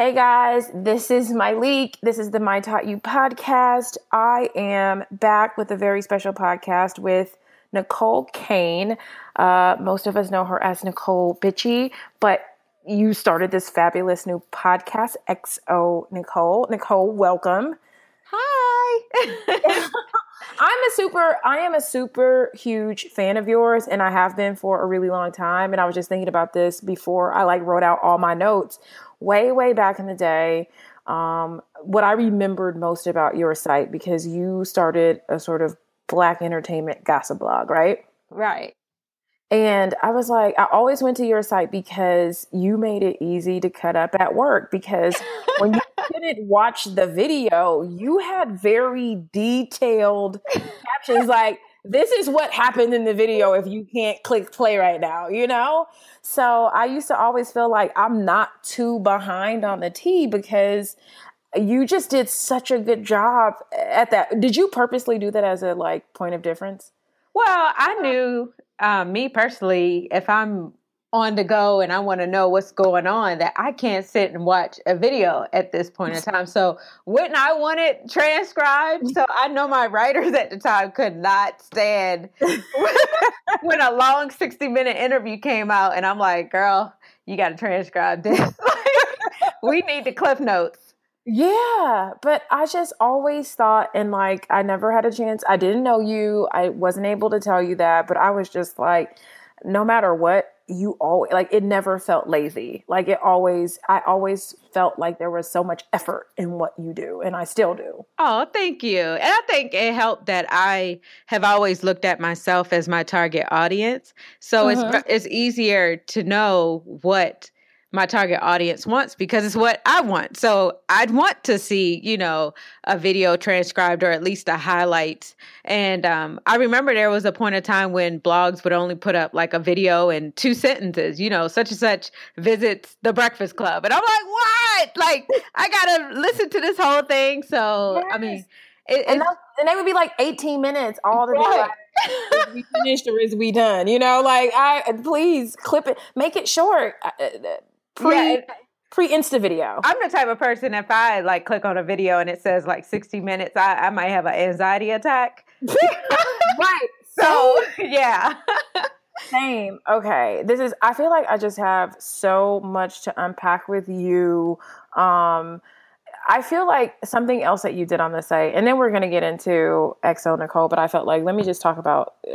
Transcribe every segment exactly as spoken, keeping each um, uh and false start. Hey guys, this is my leak. This is the My Taught You Podcast. I am back with a very special podcast with Necole Kane. Uh, most of us know her as Necole Bitchie, but you started this fabulous new podcast, X O Necole. Necole, welcome. Hi. I'm a super, I am a super huge fan of yours, and I have been for a really long time. And I was just thinking about this before I like wrote out all my notes way, way back in the day. Um, what I remembered most about your site, because you started a sort of Black entertainment gossip blog, right? Right. And I was like, I always went to your site because you made it easy to cut up at work, because when you didn't watch the video, you had very detailed captions like, this is what happened in the video if you can't click play right now, you know? So I used to always feel like I'm not too behind on the tea because you just did such a good job at that. Did you purposely do that as a like point of difference? Well, I knew um, me personally, if I'm on the go and I want to know what's going on, that I can't sit and watch a video at this point in time. So wouldn't I want it transcribed? So I know my writers at the time could not stand when a long sixty minute interview came out and I'm like, girl, you got to transcribe this. Like, we need the cliff notes. Yeah, but I just always thought, and like, I never had a chance. I didn't know you. I wasn't able to tell you that, but I was just like, no matter what, you always, like, it never felt lazy. Like it always, I always felt like there was so much effort in what you do, and I still do. Oh, thank you. And I think it helped that I have always looked at myself as my target audience. So mm-hmm. it's, it's easier to know what my target audience wants because it's what I want. So I'd want to see, you know, a video transcribed or at least the highlights. And um, I remember there was a point of time when blogs would only put up like a video and two sentences, you know, such and such visits the Breakfast Club. And I'm like, what? Like, I got to listen to this whole thing. So, yes. I mean. It, and, that, and they would be like eighteen minutes all the right. time. Is we finished or is we done? You know, like, I please clip it. Make it short. Pre, yeah, pre-Insta video. I'm the type of person, if I like click on a video and it says like sixty minutes, I, I might have an anxiety attack. Right. So, yeah. Same. Okay. This is, I feel like I just have so much to unpack with you. Um, I feel like something else that you did on the site, and then we're going to get into X O Necole, but I felt like, let me just talk about uh,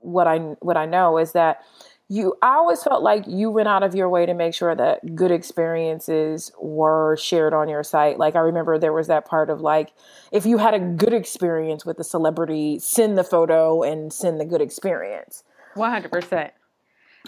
what I, what I know is that You, I always felt like you went out of your way to make sure that good experiences were shared on your site. Like, I remember there was that part of like, if you had a good experience with a celebrity, send the photo and send the good experience. one hundred percent.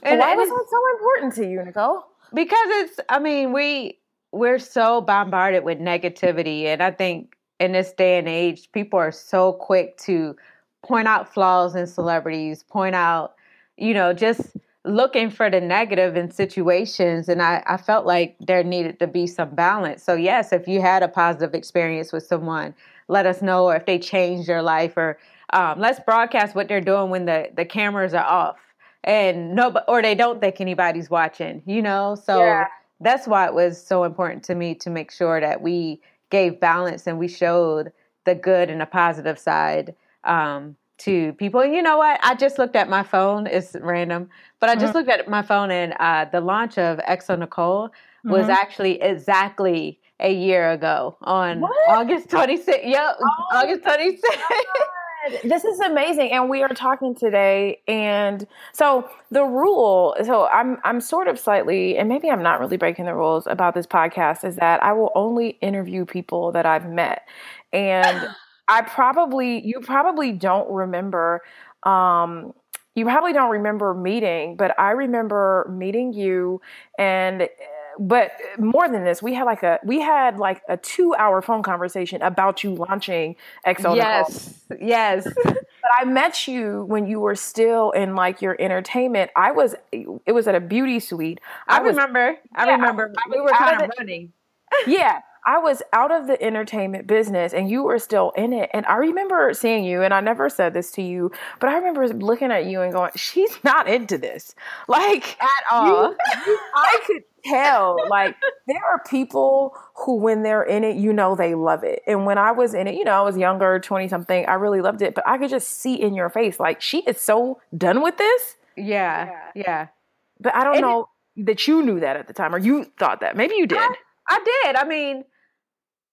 And why was that so important to you, Necole? Because it's, I mean, we, we're so bombarded with negativity. And I think in this day and age, people are so quick to point out flaws in celebrities, point out, you know, just looking for the negative in situations. And I, I felt like there needed to be some balance. So yes, if you had a positive experience with someone, let us know, or if they changed their life, or um, let's broadcast what they're doing when the, the cameras are off and no, or they don't think anybody's watching, you know? So yeah. That's why it was so important to me to make sure that we gave balance and we showed the good and the positive side, um, to people. And you know what? I just looked at my phone. It's random, but I just mm-hmm. looked at my phone, and uh, the launch of X O Necole was mm-hmm. actually exactly a year ago on what? August twenty-sixth. Yep. Oh, August twenty-sixth. This is amazing. And we are talking today. And so the rule, so I'm, I'm sort of slightly, and maybe I'm not really breaking the rules about this podcast, is that I will only interview people that I've met. And I probably, you probably don't remember, um, you probably don't remember meeting, but I remember meeting you. And, but more than this, we had like a, we had like a two hour phone conversation about you launching X O Necole. Yes. Yes. But I met you when you were still in like your entertainment. I was, it was at a beauty suite. I, I was, remember, I yeah, remember I, I we were kind of running. Yeah. I was out of the entertainment business and you were still in it. And I remember seeing you, and I never said this to you, but I remember looking at you and going, she's not into this. Like at all. You, you, I could tell, like there are people who, when they're in it, you know, they love it. And when I was in it, you know, I was younger, twenty something, I really loved it, but I could just see in your face, like, she is so done with this. Yeah. Yeah. yeah. But I don't and know it, that you knew that at the time, or you thought that. Maybe you did. I, I did. I mean,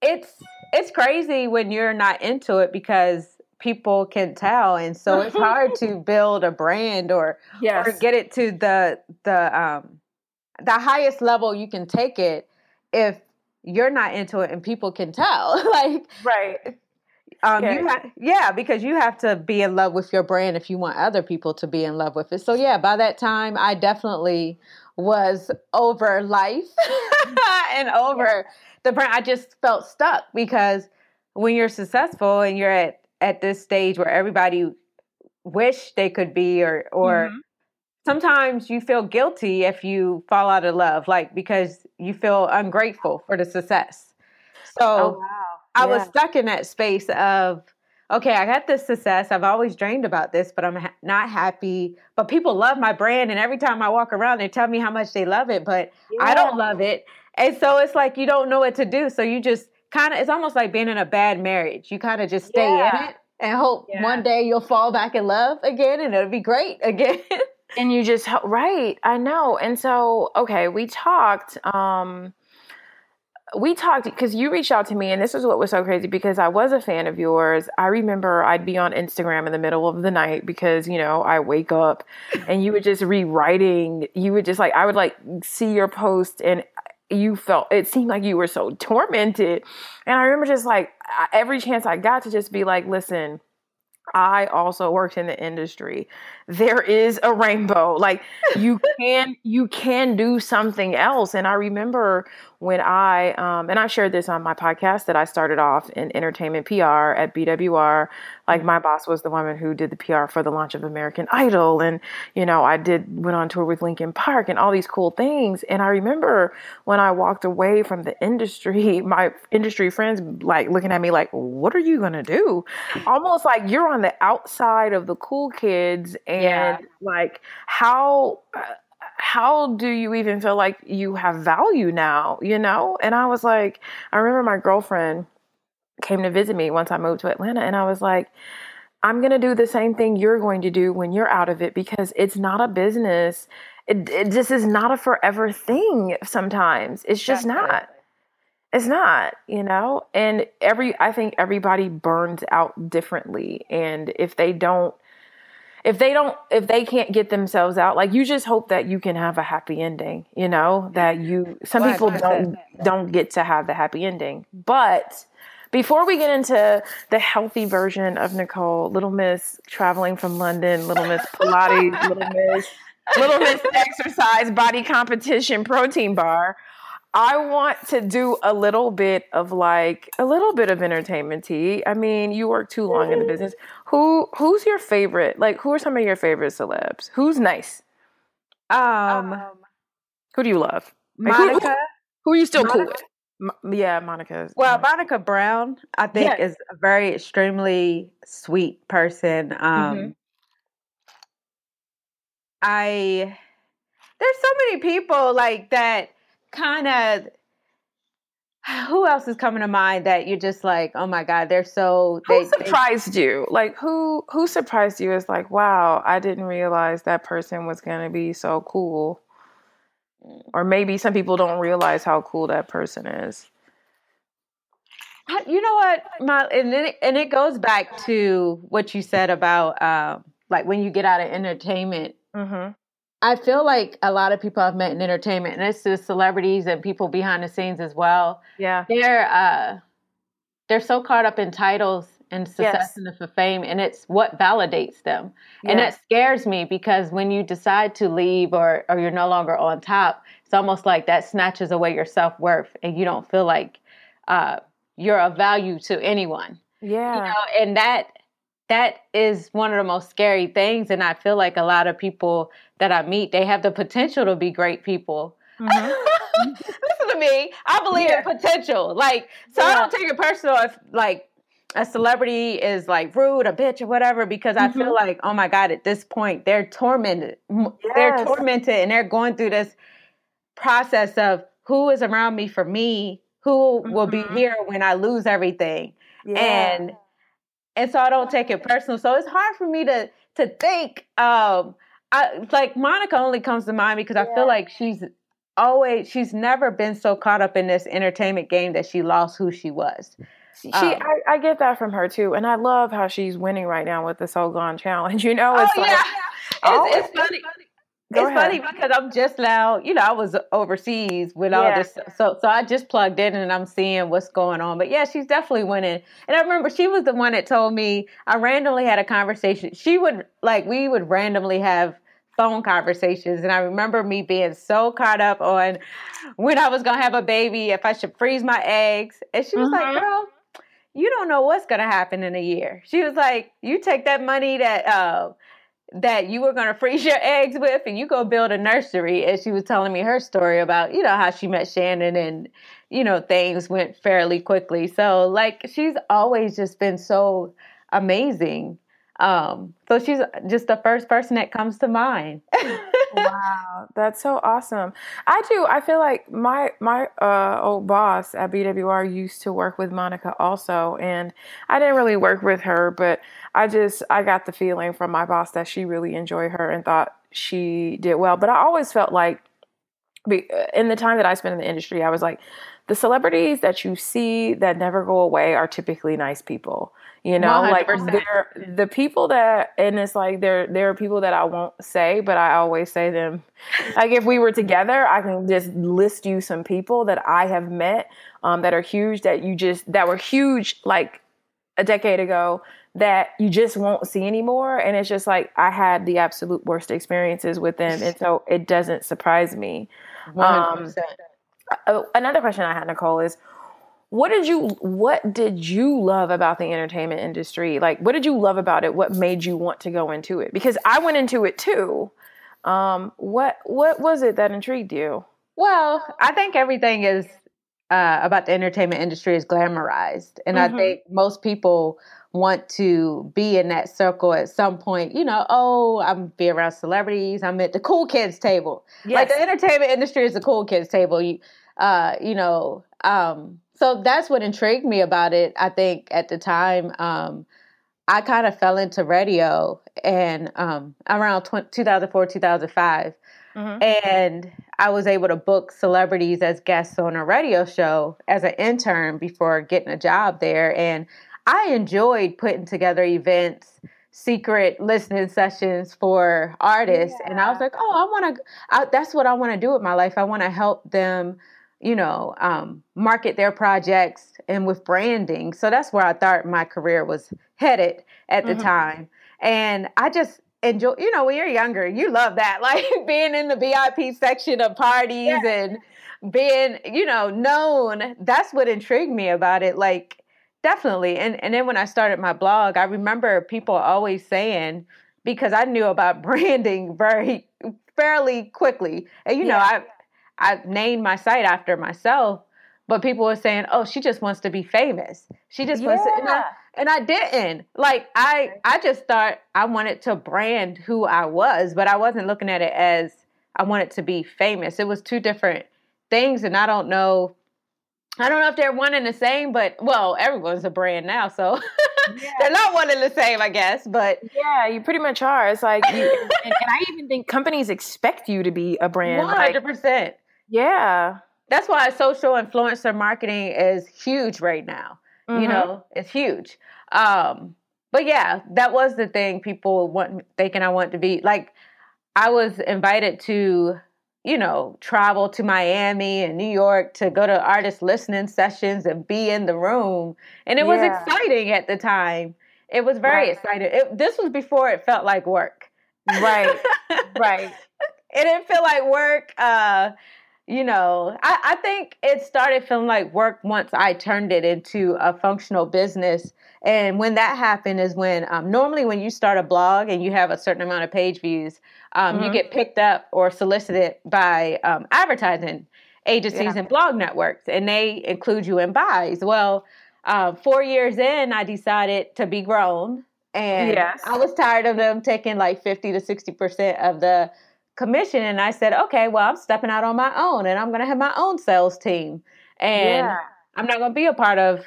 it's, it's crazy when you're not into it because people can tell. And so it's hard to build a brand or, yes. or get it to the, the, um, the highest level you can take it if you're not into it and people can tell. like, right. Um, yeah. You ha- yeah, because you have to be in love with your brand if you want other people to be in love with it. So yeah, by that time I definitely was over life and over yeah. the brand. I just felt stuck because when you're successful and you're at, at this stage where everybody wish they could be, or, or, mm-hmm. sometimes you feel guilty if you fall out of love, like, because you feel ungrateful for the success. So oh, wow. I yeah. was stuck in that space of, okay, I got this success. I've always dreamed about this, but I'm ha- not happy. But people love my brand. And every time I walk around, they tell me how much they love it, but yeah. I don't love it. And so it's like, you don't know what to do. So you just kind of, it's almost like being in a bad marriage. You kind of just stay yeah. in it and hope yeah. one day you'll fall back in love again and it'll be great again. And you just, right, I know. And so, okay, we talked, um, we talked because you reached out to me, and this is what was so crazy because I was a fan of yours. I remember I'd be on Instagram in the middle of the night because, you know, I wake up and you were just rewriting. You would just like, I would like see your post and you felt, it seemed like you were so tormented. And I remember just like every chance I got to just be like, listen, I also worked in the industry. There is a rainbow. Like you can, you can do something else. And I remember when I, um, and I shared this on my podcast that I started off in entertainment P R at B W R. Like my boss was the woman who did the P R for the launch of American Idol. And, you know, I did, went on tour with Linkin Park and all these cool things. And I remember when I walked away from the industry, my industry friends like looking at me like, what are you going to do? Almost like you're on the outside of the cool kids. And yeah. like, how, how do you even feel like you have value now, you know? And I was like, I remember my girlfriend came to visit me once I moved to Atlanta. And I was like, I'm going to do the same thing you're going to do when you're out of it, because it's not a business. It, it just is not a forever thing. Sometimes it's just Definitely. not. It's not, you know, and every, I think everybody burns out differently. And if they don't, if they don't, if they can't get themselves out, like you just hope that you can have a happy ending, you know, that you, some well, people don't, don't get to have the happy ending. But before we get into the healthy version of Necole, Little Miss traveling from London, Little Miss Pilates, Little Miss, Little Miss exercise, body competition, protein bar, I want to do a little bit of like a little bit of entertainment tea. I mean, you work too long in the business. Who who's your favorite? Like, who are some of your favorite celebs? Who's nice? Um, um who do you love? Like, Monica. Who, who, who are you still Monica. cool with? Yeah, Monica. Well, Monica, Monica Brown, I think, yeah. is a very extremely sweet person. Um, mm-hmm. I there's so many people like that. Kind of, who else is coming to mind that you're just like, oh my God, they're so... They, who surprised they, you? Like, who who surprised you is like, wow, I didn't realize that person was going to be so cool. Or maybe some people don't realize how cool that person is. You know what? My And, then it, and it goes back to what you said about, um, like, when you get out of entertainment. Mm-hmm. I feel like a lot of people I've met in entertainment, and it's the celebrities and people behind the scenes as well. Yeah. They're, uh, they're so caught up in titles and success yes. and the fame, and it's what validates them. Yes. And that scares me because when you decide to leave or, or you're no longer on top, it's almost like that snatches away your self-worth and you don't feel like, uh, you're of value to anyone. Yeah. You know, and that, that is one of the most scary things. And I feel like a lot of people that I meet, they have the potential to be great people. Mm-hmm. Listen to me. I believe yeah. in potential. Like, so yeah. I don't take it personal if like a celebrity is like rude, a bitch or whatever, because I mm-hmm. feel like, oh my God, at this point they're tormented. Yes. They're tormented and they're going through this process of, who is around me for me, who mm-hmm. will be here when I lose everything. Yeah. And and so I don't take it personal. So it's hard for me to to think. Um, I, like Monica only comes to mind because I yeah. feel like she's always, she's never been so caught up in this entertainment game that she lost who she was. She, um, I, I get that from her too, and I love how she's winning right now with this whole Gone challenge. You know, it's oh, like, yeah. oh, it's, it's funny. funny. Go it's ahead. funny because I'm just now, you know, I was overseas with yeah. all this, so so I just plugged in and I'm seeing what's going on. But yeah, she's definitely winning. And I remember she was the one that told me, I randomly had a conversation. She would like we would randomly have phone conversations, and I remember me being so caught up on when I was gonna have a baby, if I should freeze my eggs, and she was mm-hmm. like, "Girl, you don't know what's gonna happen in a year." She was like, "You take that money that." Uh, that you were going to freeze your eggs with and you go build a nursery." And she was telling me her story about, you know, how she met Shannon and, you know, things went fairly quickly. So like, she's always just been so amazing. Um, so she's just the first person that comes to mind. Wow. That's so awesome. I do. I feel like my, my, uh, old boss at B W R used to work with Monica also. And I didn't really work with her, but I just, I got the feeling from my boss that she really enjoyed her and thought she did well. But I always felt like in the time that I spent in the industry, I was like, the celebrities that you see that never go away are typically nice people. You know, one hundred percent. Like they're the people that, and it's like there there are people that I won't say, but I always say them. Like if we were together, I can just list you some people that I have met um, that are huge, that you just that were huge like a decade ago that you just won't see anymore. And it's just like I had the absolute worst experiences with them, and so it doesn't surprise me. Um, another question I had, Necole, is, What did you what did you love about the entertainment industry? Like, what did you love about it? What made you want to go into it? Because I went into it too. Um, what what was it that intrigued you? Well, I think everything is uh, about the entertainment industry is glamorized, and mm-hmm. I think most people want to be in that circle at some point. You know, oh, I'm be around celebrities. I'm at the cool kids table. Yes. Like the entertainment industry is the cool kids table. You, uh, you know. Um, So that's what intrigued me about it. I think at the time, um, I kind of fell into radio and um, around two thousand four, two thousand five. Mm-hmm. And I was able to book celebrities as guests on a radio show as an intern before getting a job there. And I enjoyed putting together events, secret listening sessions for artists. Yeah. And I was like, oh, I want to, that's what I want to do with my life. I want to help them, you know, um, market their projects and with branding. So that's where I thought my career was headed at the mm-hmm. time. And I just enjoy, you know, when you're younger, you love that, like being in the V I P section of parties yeah. and being, you know, known. That's what intrigued me about it. Like, definitely. And, and then when I started my blog, I remember people always saying, because I knew about branding very, fairly quickly. And, you yeah. know, I, I named my site after myself, but people were saying, "Oh, she just wants to be famous. She just yeah. wants to," and I, and I didn't. Like I, I just thought I wanted to brand who I was, but I wasn't looking at it as I wanted to be famous. It was two different things, and I don't know, I don't know if they're one and the same. But well, everyone's a brand now, so yeah. they're not one and the same, I guess. But yeah, you pretty much are. It's like, you, and, and I even think companies expect you to be a brand, one hundred percent. Yeah. That's why social influencer marketing is huge right now. Mm-hmm. You know, it's huge. Um, but yeah, that was the thing people want, thinking I want to be. Like, I was invited to, you know, travel to Miami and New York to go to artist listening sessions and be in the room. And it yeah. was exciting at the time. It was very right. exciting. It, this was before it felt like work. Right, right. It didn't feel like work. Uh You know, I, I think it started feeling like work once I turned it into a functional business. And when that happened is when um, normally when you start a blog and you have a certain amount of page views, um, mm-hmm. you get picked up or solicited by um, advertising agencies yeah. and blog networks, and they include you in buys. Well, uh, four years in, I decided to be grown, and yes. I was tired of them taking like fifty to sixty percent of the commission. And I said, okay, well, I'm stepping out on my own and I'm going to have my own sales team. And yeah. I'm not going to be a part of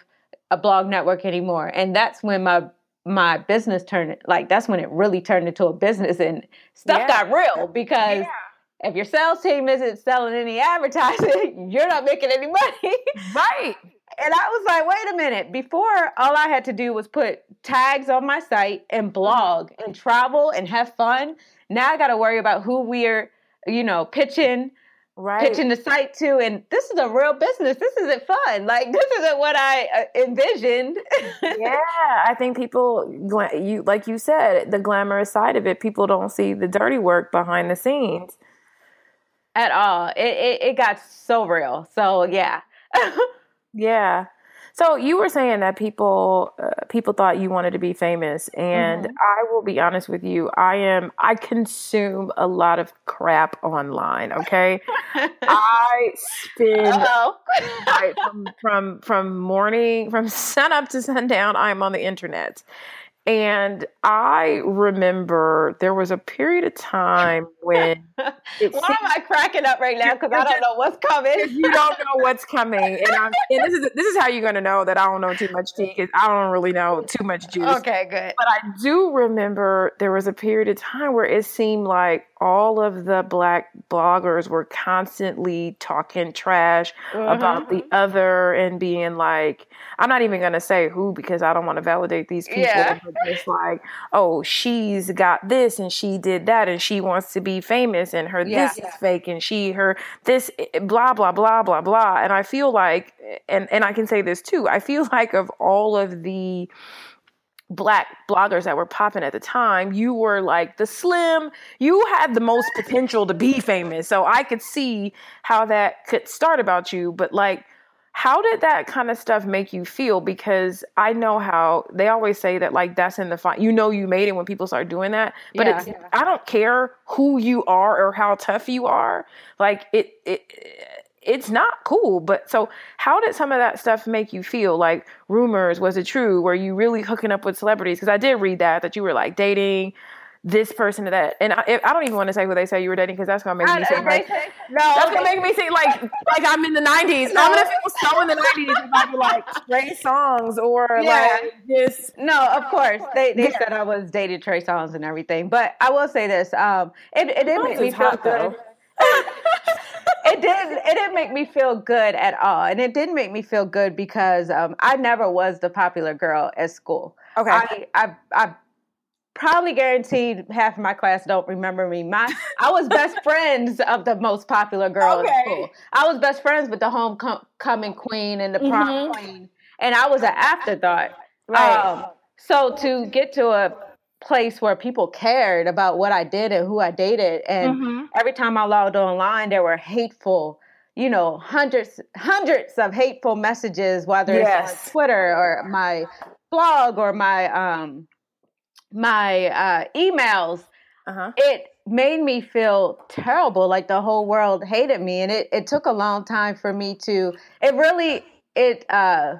a blog network anymore. And that's when my my business turned, like, that's when it really turned into a business and stuff yeah. got real because yeah. if your sales team isn't selling any advertising, you're not making any money. Right. And I was like, wait a minute. Before, all I had to do was put tags on my site and blog and travel and have fun. Now I got to worry about who we're, you know, pitching, right. pitching the site to. And this is a real business. This isn't fun. Like, this isn't what I envisioned. Yeah. I think people, you like you said, the glamorous side of it, people don't see the dirty work behind the scenes. At all. It, it, it got so real. So, yeah. Yeah. So you were saying that people uh, people thought you wanted to be famous, and mm-hmm. I will be honest with you. I am I consume a lot of crap online, okay? I spend right, from, from from morning from sun up to sundown, I'm on the internet. And I remember there was a period of time when... Why seemed, am I cracking up right now? Because I don't know what's coming. You don't know what's coming. And, I'm, and this is this is how you're going to know that I don't know too much tea, because I don't really know too much juice. Okay, good. But I do remember there was a period of time where it seemed like all of the Black bloggers were constantly talking trash mm-hmm. about the other and being like, I'm not even going to say who because I don't want to validate these people. Yeah. It's like, oh, she's got this and she did that and she wants to be famous and her yeah, this yeah. is fake and she, her, this, blah, blah, blah, blah, blah. And I feel like, and, and I can say this too, I feel like of all of the Black bloggers that were popping at the time, you were like the slim, you had the most potential to be famous. So I could see how that could start about you. But like, how did that kind of stuff make you feel? Because I know how they always say that, like, that's in the fi- you know, you made it when people start doing that, but yeah, it's, yeah. I don't care who you are or how tough you are. Like it, it, it it's not cool. But so how did some of that stuff make you feel? Like rumors, was it true? Were you really hooking up with celebrities? Because I did read that, that you were like dating this person or that. And I, I don't even want to say who they say you were dating, because that's going to make me seem like, say, no, that's okay. going to make me seem like, like I'm in the nineties. No. I'm going to feel so in the nineties if I be like Trey Songz or yeah. like this. No, of course. Oh, of course. They they yeah. said I was dating Trey Songz and everything. But I will say this. Um, It, it did make me feel hot, good. Though. It didn't it didn't make me feel good at all. And it didn't make me feel good because um, I never was the popular girl at school. Okay. I, I I probably guaranteed half of my class don't remember me. My I was best friends of the most popular girl okay. at school. I was best friends with the homecoming queen and the prom mm-hmm. queen. And I was an afterthought. Right. Um, so to get to a place where people cared about what I did and who I dated. And mm-hmm. every time I logged online, there were hateful, you know, hundreds, hundreds of hateful messages, whether yes. it's on Twitter or my blog or my, um, my, uh, emails. Uh-huh. It made me feel terrible. Like the whole world hated me. And it, it took a long time for me to, it really, it, uh,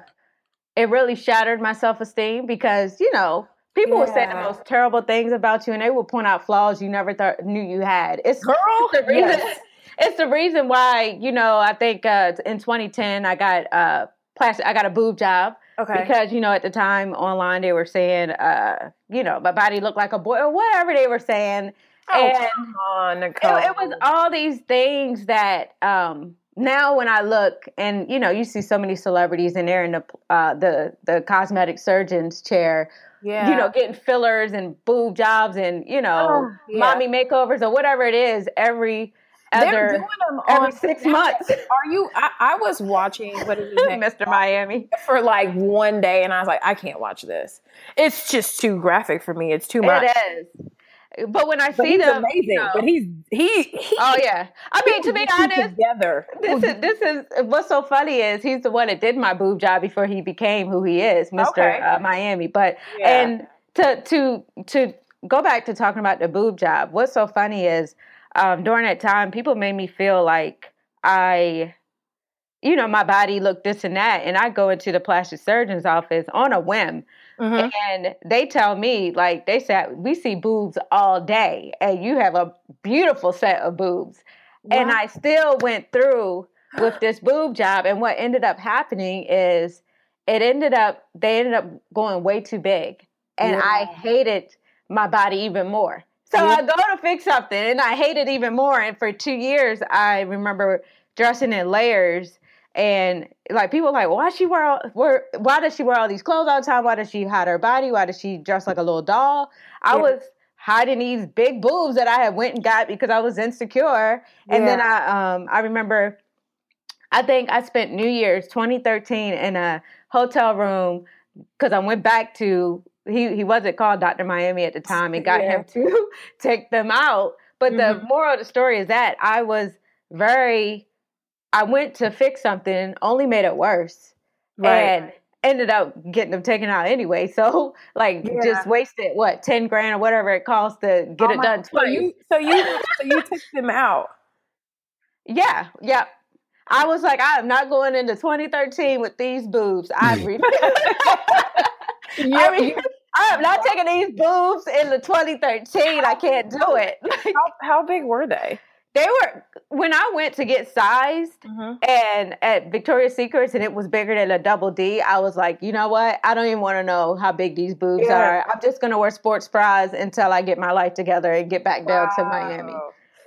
it really shattered my self-esteem because, you know, people yeah. would say the most terrible things about you, and they would point out flaws you never th- knew you had. It's, Girl, it's, the reason, yes. it's the reason why, you know, I think uh, in twenty ten, I got uh, plastic. I got a boob job okay. because, you know, at the time online, they were saying, uh, you know, my body looked like a boy or whatever they were saying. Oh, and come on, Necole. It, it was all these things that um, now when I look and, you know, you see so many celebrities and they're in the, uh, the, the cosmetic surgeon's chair. Yeah. You know, getting fillers and boob jobs and, you know, oh, yeah. mommy makeovers or whatever it is every other They're doing them every on six months. Are you? I, I was watching what is his name? Mister Miami for like one day, and I was like, I can't watch this. It's just too graphic for me. It's too much. It is. But when I but see he's them, amazing. You know, but he's he, he. Oh yeah. I mean, to be honest, together. This is this is what's so funny is he's the one that did my boob job before he became who he is, Mister Okay. Uh, Miami. But yeah. and to to to go back to talking about the boob job, what's so funny is um, during that time, people made me feel like I, you know, my body looked this and that. And I go into the plastic surgeon's office on a whim. Mm-hmm. And they tell me, like, they said, we see boobs all day and you have a beautiful set of boobs. Wow. And I still went through with this boob job. And what ended up happening is it ended up, they ended up going way too big. And yeah. I hated my body even more. So yeah. I go to fix something and I hate it even more. And for two years, I remember dressing in layers. And like people are like, why she wear, all, wear why does she wear all these clothes all the time? Why does she hide her body? Why does she dress like a little doll? I yeah. was hiding these big boobs that I had went and got because I was insecure. And yeah. then I um I remember, I think I spent New Year's twenty thirteen in a hotel room because I went back to, he, he wasn't called Doctor Miami at the time, and got yeah. him to take them out. But mm-hmm. the moral of the story is that I was very... I went to fix something, only made it worse, right. and ended up getting them taken out anyway. So, like, yeah. just wasted what ten grand or whatever it costs to get oh it done. So you, so you, so you took them out. Yeah, yeah. I was like, I am not going into twenty thirteen with these boobs. I refuse. I, mean, I am not taking these boobs into twenty thirteen. I can't do it. How, how big were they? They were, when I went to get sized mm-hmm. and at Victoria's Secrets and it was bigger than a double D, I was like, you know what? I don't even want to know how big these boobs yeah. are. I'm just going to wear sports bras until I get my life together and get back down wow. to Miami.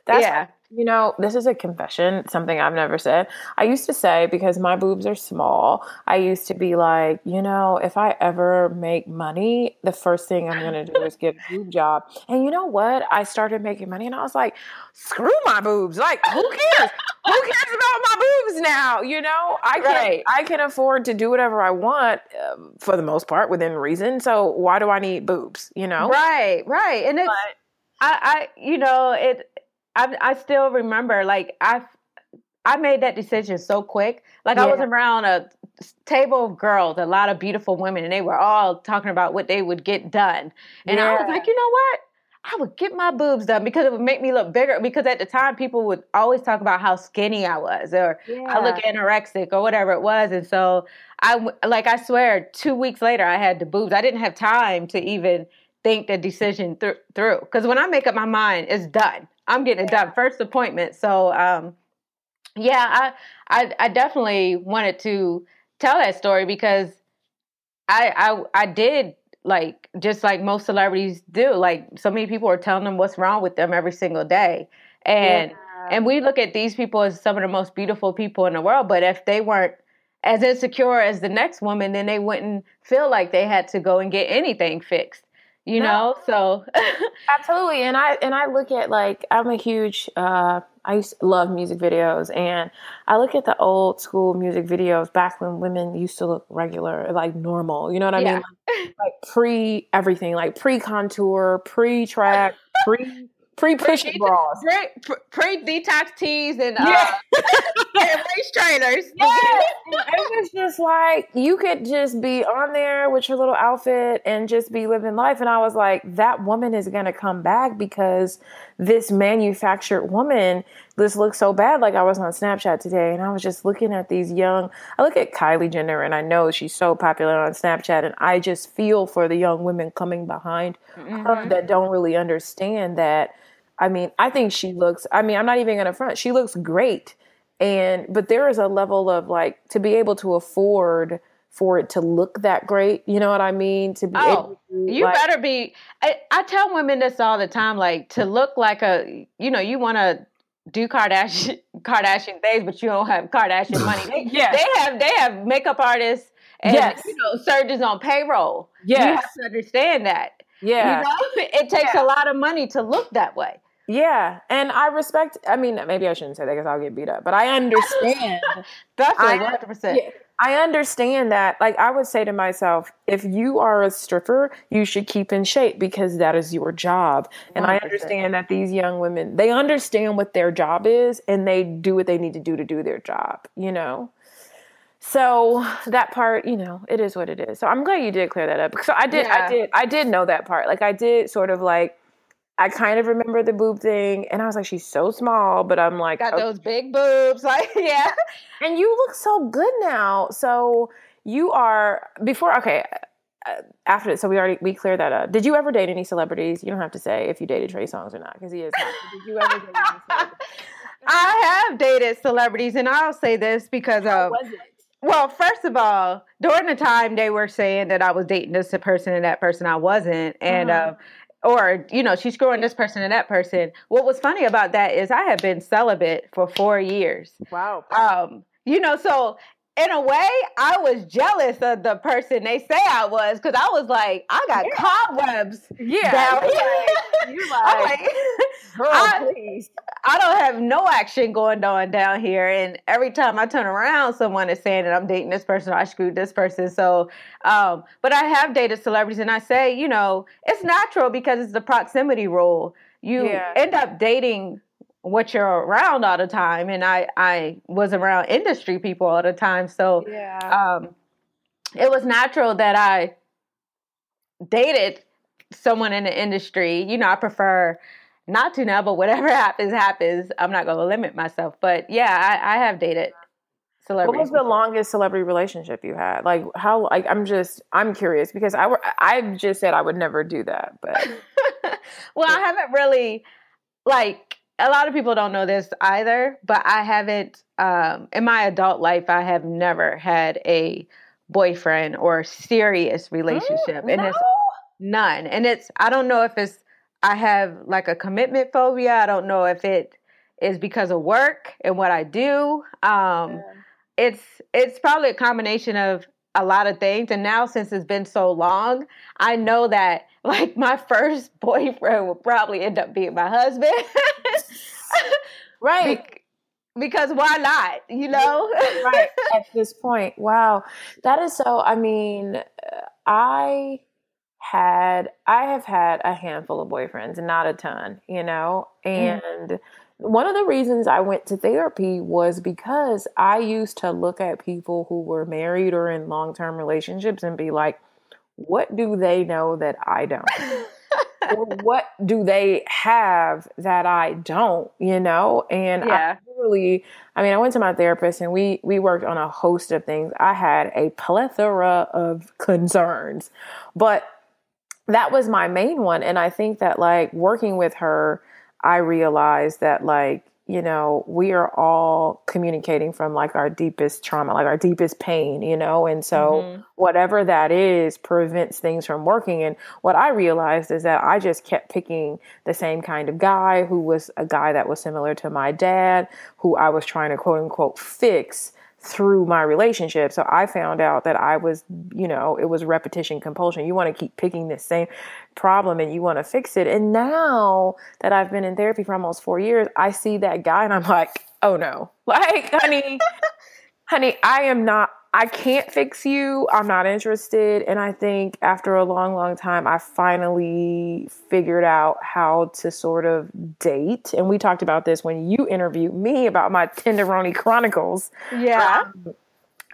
That's, yeah. You know, this is a confession, something I've never said. I used to say, because my boobs are small, I used to be like, you know, if I ever make money, the first thing I'm going to do is get a boob job. And you know what? I started making money and I was like, screw my boobs. Like, who cares? Who cares about my boobs now? You know, I can, right. I can afford to do whatever I want um, for the most part within reason. So why do I need boobs? You know? Right, right. And it's, but, I, I, you know, it, I, I still remember, like, I I made that decision so quick. Like, yeah. I was around a table of girls, a lot of beautiful women, and they were all talking about what they would get done. And yeah. I was like, you know what? I would get my boobs done because it would make me look bigger. Because at the time, people would always talk about how skinny I was or yeah. I look anorexic or whatever it was. And so, I like, I swear, two weeks later, I had the boobs. I didn't have time to even think the decision th- through. Because when I make up my mind, it's done. I'm getting it done. First appointment. So, um, yeah, I, I, I definitely wanted to tell that story because I, I, I did like, just like most celebrities do, like so many people are telling them what's wrong with them every single day. And, yeah. and we look at these people as some of the most beautiful people in the world, but if they weren't as insecure as the next woman, then they wouldn't feel like they had to go and get anything fixed. You know, no. so absolutely. And I and I look at like I'm a huge. Uh, I used to love music videos, and I look at the old school music videos back when women used to look regular, like normal. You know what I yeah. mean? Like, like pre everything, like pre contour, pre track, pre pre push up bras, pre, pre detox tees, and yeah. uh, and waist trainers. Yes. It was just like, you could just be on there with your little outfit and just be living life. And I was like, that woman is going to come back because this manufactured woman, this looks so bad. Like I was on Snapchat today and I was just looking at these young, I look at Kylie Jenner and I know she's so popular on Snapchat and I just feel for the young women coming behind mm-hmm. her that don't really understand that. I mean, I think she looks, I mean, I'm not even going to front. She looks great. And, but there is a level of like, to be able to afford for it to look that great. You know what I mean? To be oh, able to, you like, better be, I, I tell women this all the time, like to look like a, you know, you want to do Kardashian, Kardashian things, but you don't have Kardashian money. They, yes. they have, they have makeup artists and, yes. you know, surgeons on payroll. Yes. You have to understand that. Yeah. You know, it takes yeah. a lot of money to look that way. Yeah. And I respect, I mean, maybe I shouldn't say that because I'll get beat up, but I understand. That's one hundred percent. Yeah, I understand that. Like I would say to myself, if you are a stripper, you should keep in shape because that is your job. And one hundred percent. I understand that these young women, they understand what their job is and they do what they need to do to do their job, you know? So that part, you know, it is what it is. So I'm glad you did clear that up. So I did, yeah. I did, I did know that part. Like I did sort of like, I kind of remember the boob thing, and I was like, she's so small, but I'm like, got okay. those big boobs, like, yeah. And you look so good now. So you are before, okay. Uh, after so we already we cleared that up. Did you ever date any celebrities? You don't have to say if you dated Trey Songz or not, because he is. Not. Did you ever date any celebrities? I have dated celebrities, and I'll say this because How of. Was it? Well, first of all, during the time they were saying that I was dating this person and that person, I wasn't, and. Mm-hmm. Uh, Or, you know, she's screwing this person and that person. What was funny about that is I have been celibate for four years. Wow. Um, you know, so in a way, I was jealous of the person they say I was, because I was like, I got yeah. cobwebs yeah. down here. Like, you like, I'm like, girl, I, please. I don't have no action going on down here. And every time I turn around, someone is saying that I'm dating this person or I screwed this person. So, um, but I have dated celebrities, and I say, you know, it's natural because it's the proximity rule. You yeah. end up dating what you're around all the time, and I, I was around industry people all the time, so yeah. um, it was natural that I dated someone in the industry. You know, I prefer not to now, but whatever happens, happens. I'm not going to limit myself, but yeah, I, I have dated celebrities. What was the longest celebrity relationship you had? Like how? Like I'm just, I'm curious because I, I just said I would never do that, but well, yeah. I haven't really like. A lot of people don't know this either, but I haven't, um, in my adult life, I have never had a boyfriend or serious relationship. Mm, and no? It's none. And it's, I don't know if it's, I have like a commitment phobia. I don't know if it is because of work and what I do. Um, yeah. It's, it's probably a combination of a lot of things. And now since it's been so long, I know that like my first boyfriend will probably end up being my husband. Right. Be- because why not, you know? Right. At this point. Wow. That is so, I mean, I had, I have had a handful of boyfriends, not a ton, you know? And mm. one of the reasons I went to therapy was because I used to look at people who were married or in long-term relationships and be like, what do they know that I don't? Or what do they have that I don't, you know? And yeah. I really, I mean, I went to my therapist and we, we worked on a host of things. I had a plethora of concerns, but that was my main one. And I think that like working with her, I realized that like, you know, we are all communicating from like our deepest trauma, like our deepest pain, you know? And so mm-hmm. whatever that is prevents things from working. And what I realized is that I just kept picking the same kind of guy who was a guy that was similar to my dad, who I was trying to quote unquote fix through my relationship. So I found out that I was, you know, it was repetition compulsion. You want to keep picking the same problem and you want to fix it. And now that I've been in therapy for almost four years, I see that guy and I'm like, oh no, like, honey, honey, I am not, I can't fix you. I'm not interested. And I think after a long, long time, I finally figured out how to sort of date. And we talked about this when you interviewed me about my Tenderoni Chronicles. Yeah. Um,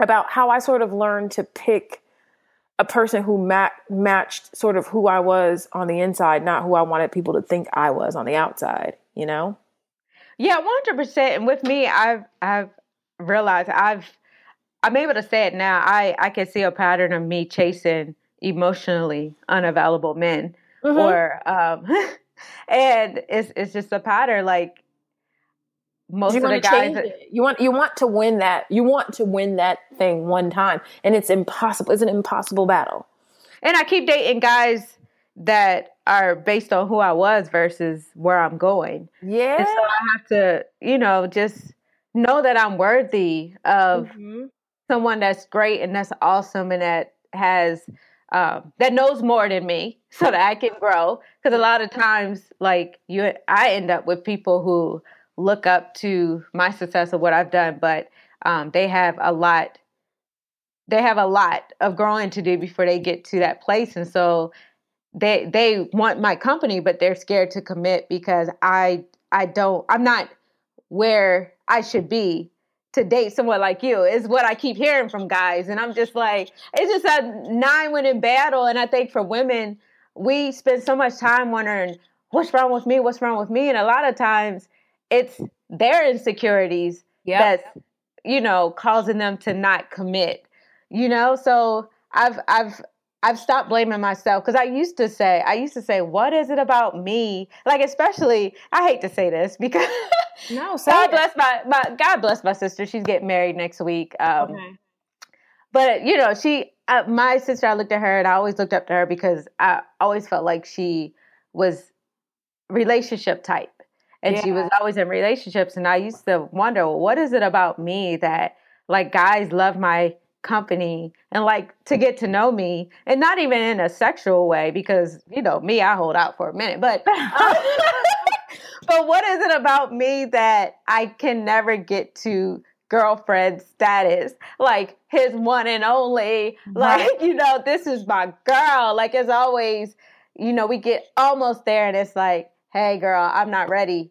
about how I sort of learned to pick a person who ma- matched sort of who I was on the inside, not who I wanted people to think I was on the outside, you know? Yeah, one hundred percent. And with me, I've, I've realized I've, I'm able to say it now. I, I can see a pattern of me chasing emotionally unavailable men, mm-hmm. or um, and it's it's just a pattern. Like most you of the guys, that, you want you want to win that. You want to win that thing one time, and it's impossible. It's an impossible battle. And I keep dating guys that are based on who I was versus where I'm going. Yeah, and so I have to, you know, just know that I'm worthy of. Mm-hmm. Someone that's great and that's awesome and that has, um, that knows more than me so that I can grow. Because a lot of times, like you, I end up with people who look up to my success of what I've done, but um, they have a lot, they have a lot of growing to do before they get to that place. And so they, they want my company, but they're scared to commit because I, I don't, I'm not where I should be to date someone like you is what I keep hearing from guys. And I'm just like, it's just a nine-winning battle. And I think for women, we spend so much time wondering what's wrong with me? What's wrong with me? And a lot of times it's their insecurities yep. that's, you know, causing them to not commit, you know? So I've, I've, I've stopped blaming myself because I used to say, I used to say, what is it about me? Like, especially, I hate to say this because no, God bless my, my, God bless my sister. She's getting married next week. Um, okay. But, you know, she, uh, my sister, I looked at her and I always looked up to her because I always felt like she was relationship type and yeah. she was always in relationships. And I used to wonder, well, what is it about me that like guys love my company and like to get to know me, and not even in a sexual way because, you know, me, I hold out for a minute, but um, but what is it about me that I can never get to girlfriend status, like his one and only, like, right. you know, this is my girl, like it's always, you know, we get almost there and it's like, hey girl, I'm not ready,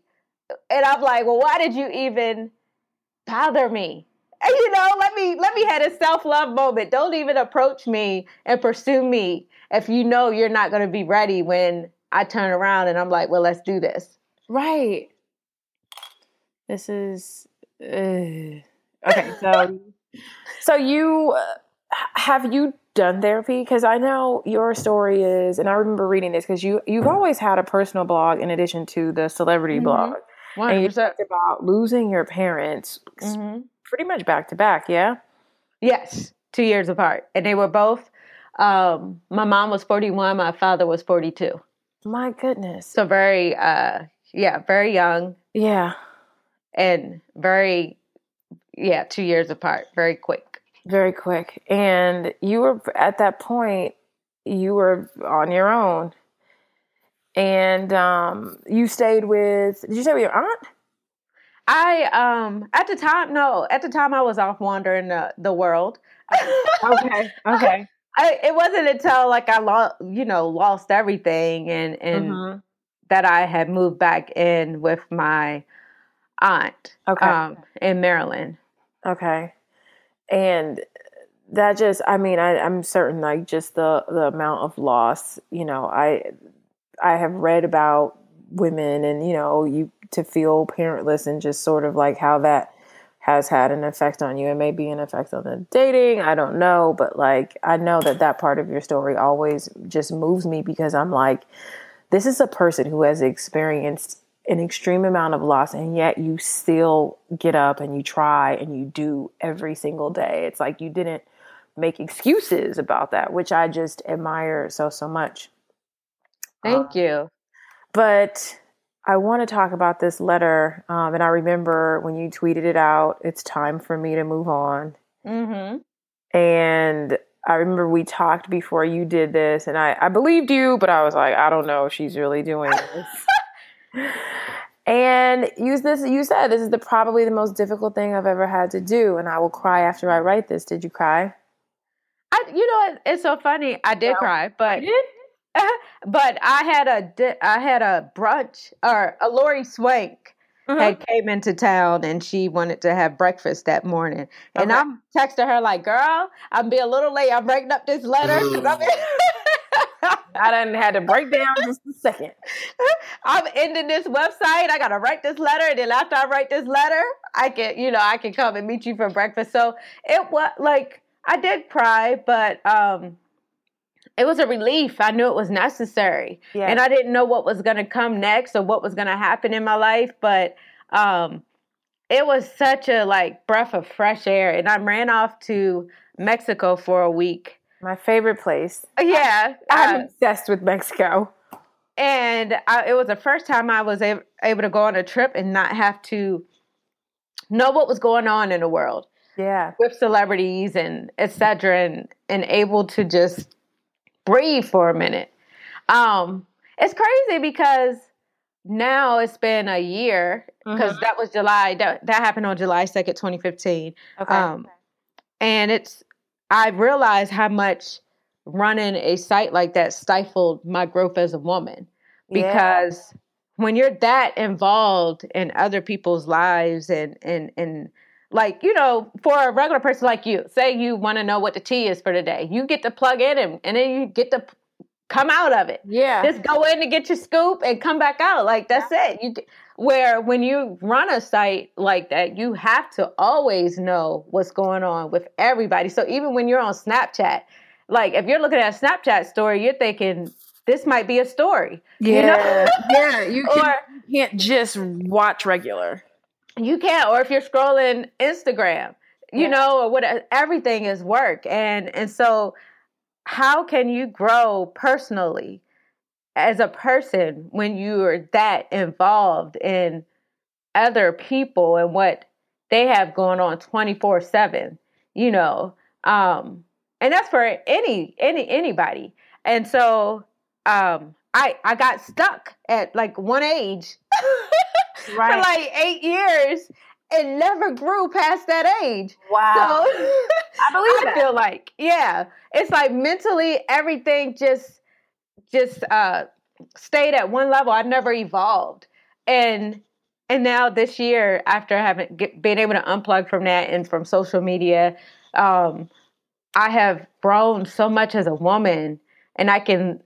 and I'm like, well, why did you even bother me? You know, let me let me have a self-love moment. Don't even approach me and pursue me if you know you're not going to be ready when I turn around and I'm like, well, let's do this. Right. This is... Uh... Okay, so... so you... Uh, have you done therapy? Because I know your story is... And I remember reading this because you, you've always had a personal blog in addition to the celebrity mm-hmm. blog. one hundred percent. And you talked about losing your parents... Mm-hmm. Pretty much back to back, yeah? Yes, two years apart. And they were both, um, my mom was forty-one, my father was forty-two. My goodness. So very, uh, yeah, very young. Yeah. And very, yeah, two years apart, very quick. Very quick. And you were, at that point, you were on your own. And um, you stayed with, did you stay with your aunt? I, um, at the time, no, at the time I was off wandering the, the world. Okay. Okay. I, it wasn't until like I lost, you know, lost everything and, and mm-hmm. that I had moved back in with my aunt, okay. um, in Maryland. Okay. And that just, I mean, I, I'm certain like just the, the amount of loss, you know, I, I have read about women and, you know, you, to feel parentless and just sort of like how that has had an effect on you. It may be an effect on the dating. I don't know. But like, I know that that part of your story always just moves me because I'm like, this is a person who has experienced an extreme amount of loss and yet you still get up and you try and you do every single day. It's like you didn't make excuses about that, which I just admire so, so much. Thank um, you. But I want to talk about this letter, um, and I remember when you tweeted it out, it's time for me to move on. Mm-hmm. And I remember we talked before you did this, and I, I believed you, but I was like, I don't know if she's really doing this. And use this. You said, this is the probably the most difficult thing I've ever had to do, and I will cry after I write this. Did you cry? I, you know, it, it's so funny. I did no. cry, but... I did? But I had a di- I had a brunch or a Lori Swank mm-hmm. had came into town and she wanted to have breakfast that morning. Okay. And I'm texting her like, girl, I'm being a little late. I'm breaking up this letter. I'm in- I done had to break down just a second. I'm ending this website. I got to write this letter. And then after I write this letter, I can, you know, I can come and meet you for breakfast. So it was like, I did cry, but, um, it was a relief. I knew it was necessary. Yeah. And I didn't know what was going to come next or what was going to happen in my life. But um, it was such a like breath of fresh air. And I ran off to Mexico for a week. My favorite place. Yeah. I'm, I'm uh, obsessed with Mexico. And I, it was the first time I was a- able to go on a trip and not have to know what was going on in the world. Yeah. With celebrities and et cetera, and, and able to just breathe for a minute. Um, it's crazy because now it's been a year because mm-hmm. that was July. That, that happened on July second, twenty fifteen. Okay. Um, and it's, I realized how much running a site like that stifled my growth as a woman because yeah. when you're that involved in other people's lives and, and, and, like, you know, for a regular person like you, say you want to know what the tea is for today, you get to plug in and, and then you get to p- come out of it. Yeah. Just go in to get your scoop and come back out. Like, that's yeah. it. You, where when you run a site like that, you have to always know what's going on with everybody. So even when you're on Snapchat, like if you're looking at a Snapchat story, you're thinking, this might be a story. Yeah. You know? yeah. You can, or, you can't just watch regular. You can't. Or if you're scrolling Instagram, you yeah. know, or what, everything is work. And, and so how can you grow personally as a person when you are that involved in other people and what they have going on twenty-four seven, you know? Um, and that's for any, any, anybody. And so, Um, I, I got stuck at like one age right. for like eight years and never grew past that age. Wow. So, I believe I that. feel like, yeah, it's like mentally everything just, just, uh, stayed at one level. I never evolved. And, and now this year after having get, been able to unplug from that and from social media, um, I have grown so much as a woman, and I can,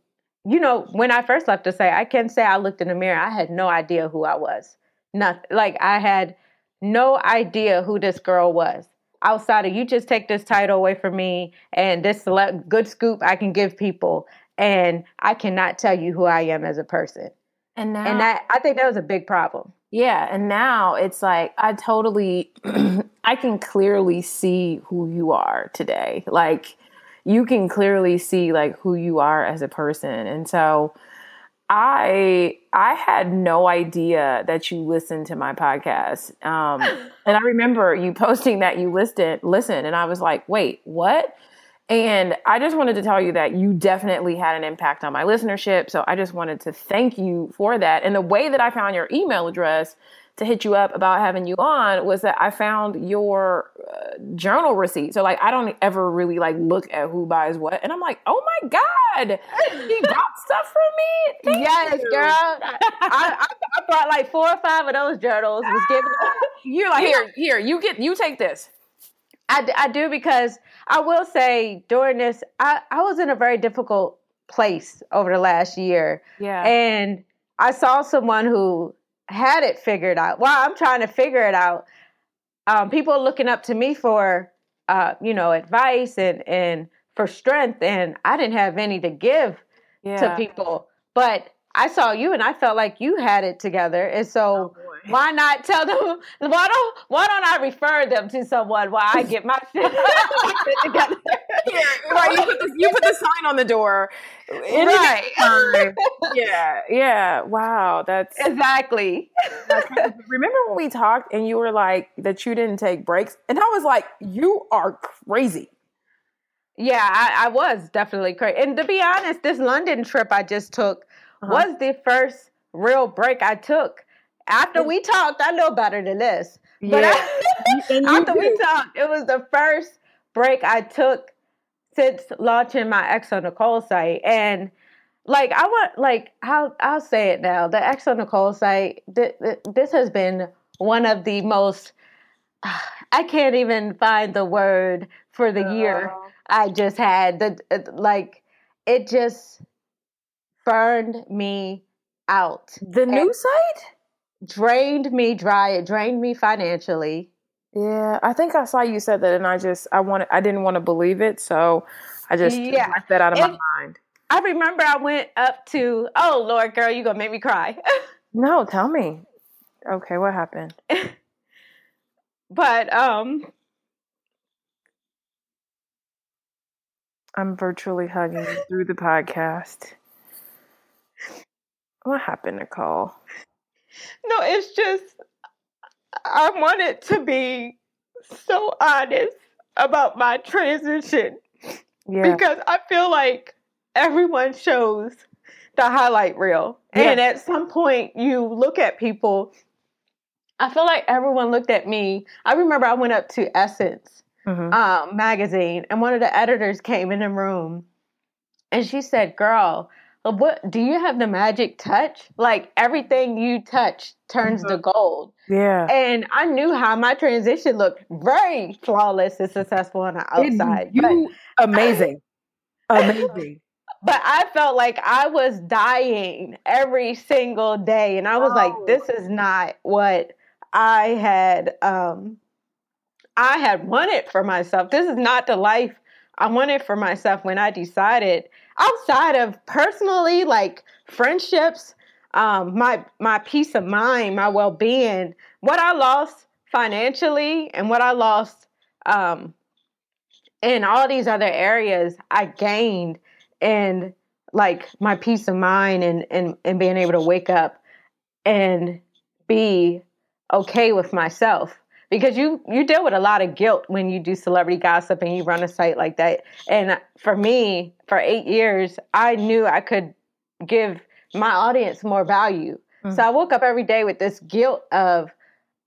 you know, when I first left to say, I can say I looked in the mirror. I had no idea who I was. Nothing. Like I had no idea who this girl was outside of you just take this title away from me and this select, good scoop I can give people. And I cannot tell you who I am as a person. And now, and that, I think that was a big problem. Yeah. And now it's like, I totally, I can clearly see who you are today. Like, you can clearly see like who you are as a person. And so I, I had no idea that you listened to my podcast. Um, and I remember you posting that you listed, listen, and I was like, wait, what? And I just wanted to tell you that you definitely had an impact on my listenership. So I just wanted to thank you for that. And the way that I found your email address to hit you up about having you on was that I found your uh, journal receipt. So like, I don't ever really like look at who buys what. And I'm like, oh my God, you bought stuff from me. Thank yes, you. Girl. I, I, I bought like four or five of those journals. Was giving You're like, here, here, you get, you take this. I, I do, because I will say during this, I, I was in a very difficult place over the last year. Yeah. And I saw someone who had it figured out. While I'm trying to figure it out, um, people are looking up to me for, uh, you know, advice and, and for strength. And I didn't have any to give yeah. to people, but I saw you and I felt like you had it together. And so oh why not tell them, why don't, why don't I refer them to someone while I get my shit together? Yeah, right. You put, the, you put the sign on the door. Right. Um, yeah. Yeah. Wow. That's exactly. That's, remember when we talked and you were like that you didn't take breaks? And I was like, you are crazy. Yeah, I, I was definitely crazy. And to be honest, this London trip I just took Uh-huh. was the first real break I took. After we talked, I know better than this. But yeah. I, after do. we talked, it was the first break I took since launching my X O Necole site. And like, I want, like, I'll, I'll say it now. The X O Necole site, th- th- this has been one of the most, uh, I can't even find the word for the oh. year I just had. The, uh, like, it just burned me out. The new site drained me dry. It drained me financially. Yeah, I think I saw you said that, and I just I wanted I didn't want to believe it, so I just yeah. knocked that out of and my mind. I remember I went up to oh Lord, girl, you gonna make me cry. No, tell me. Okay, what happened? But um, I'm virtually hugging through the podcast. What happened, Necole? No, it's just, I wanted to be so honest about my transition yeah. because I feel like everyone shows the highlight reel. Yeah. And at some point you look at people, I feel like everyone looked at me. I remember I went up to Essence mm-hmm. um, magazine, and one of the editors came in the room and she said, girl, what do you have the magic touch? Like everything you touch turns mm-hmm. to gold. Yeah. And I knew how my transition looked very flawless and successful on the outside. You, amazing. Amazing. But I felt like I was dying every single day. And I was oh. like, this is not what I had, um, I had wanted for myself. This is not the life I wanted for myself when I decided, outside of personally, like friendships, um, my, my peace of mind, my well-being, what I lost financially and what I lost, um, in all these other areas, I gained. And like my peace of mind and, and, and being able to wake up and be okay with myself, because you, you deal with a lot of guilt when you do celebrity gossip and you run a site like that. And for me, for eight years, I knew I could give my audience more value. Mm-hmm. So I woke up every day with this guilt of,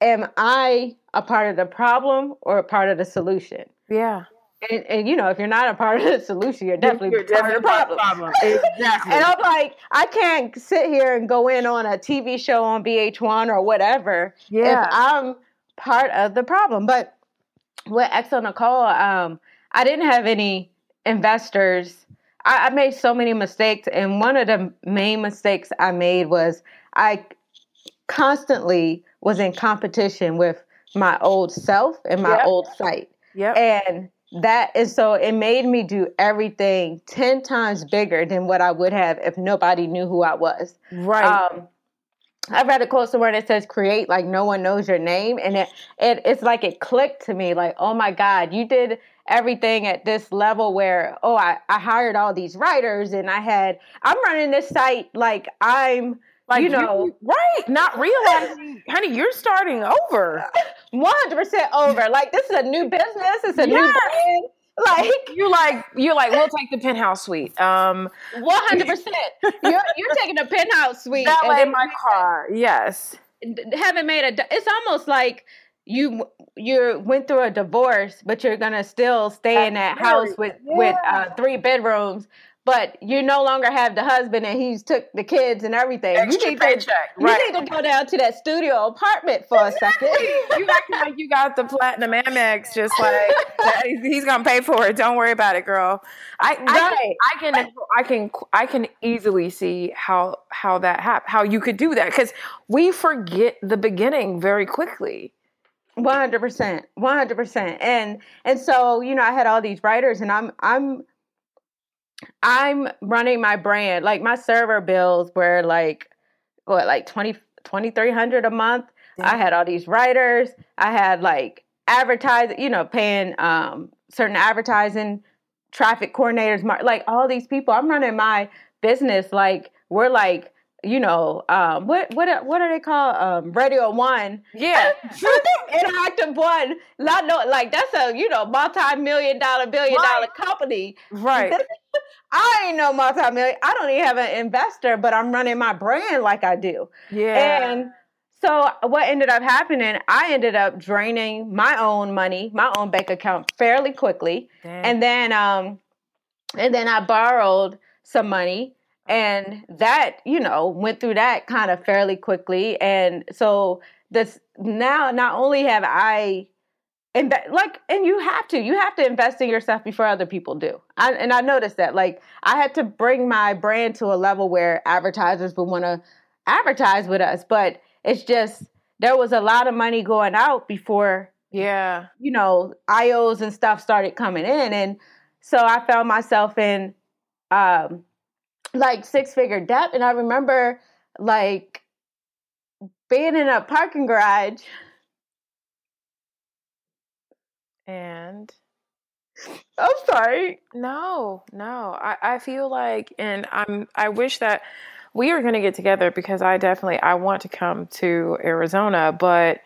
am I a part of the problem or a part of the solution? Yeah. And, and, you know, if you're not a part of the solution, you're definitely, you're part, definitely part of the problem. problem. Exactly. And I'm like, I can't sit here and go in on a T V show on V H one or whatever yeah. if I'm part of the problem. But with X O Necole, um, I didn't have any investors. I, I made so many mistakes. And one of the main mistakes I made was I constantly was in competition with my old self and my yep. old site. Yep. And that is, so it made me do everything ten times bigger than what I would have if nobody knew who I was. Right. Um, I read a quote somewhere that says, create like no one knows your name. And it, it it's like it clicked to me like, oh my God, you did everything at this level where, oh, I, I hired all these writers and I had, I'm running this site like I'm, Like, you know, you, right. not realizing, honey, you're starting over. one hundred percent over. Like, this is a new business. It's a yes. new brand. Like, you're like, you're like, we'll take the penthouse suite. Um, one hundred percent. you're, you're taking the penthouse suite. That way in my car. Yes. Haven't made a, it's almost like you, you went through a divorce, but you're going to still stay That's in that very, house with, yeah. with uh, three bedrooms. But you no longer have the husband and he's took the kids and everything. Extra you need paycheck, to, right. You need to go down to that studio apartment for exactly. a second. You acting like you got the platinum Amex, just like, he's going to pay for it. Don't worry about it, girl. I, right. I, can, I, can, I can I can easily see how, how that happened, how you could do that. Because we forget the beginning very quickly. one hundred percent. one hundred percent. And, and so, you know, I had all these writers and I'm I'm... I'm running my brand. Like my server bills were like, what, like twenty, twenty-three hundred a month. Mm-hmm. I had all these writers. I had like advertising, you know, paying um, certain advertising, traffic coordinators, mar- like all these people. I'm running my business. Like we're like, you know, um, what what what are they called? Um, Radio One. Yeah. Interactive One. Not, no, like that's a, you know, multi-million dollar, billion right. dollar company. Right. I ain't no multi-million. I don't even have an investor, but I'm running my brand like I do. Yeah. And so what ended up happening, I ended up draining my own money, my own bank account fairly quickly. Damn. And then um, and then I borrowed some money. And that, you know, went through that kind of fairly quickly. And so this now, not only have I, and like, and you have to, you have to invest in yourself before other people do. I, and I noticed that, like, I had to bring my brand to a level where advertisers would want to advertise with us. But it's just, there was a lot of money going out before, yeah, you know, I Os and stuff started coming in. And so I found myself in, um, like six figure debt. And I remember like being in a parking garage and I'm sorry. No, no. I, I feel like, and I'm, I wish that we are going to get together because I definitely, I want to come to Arizona. But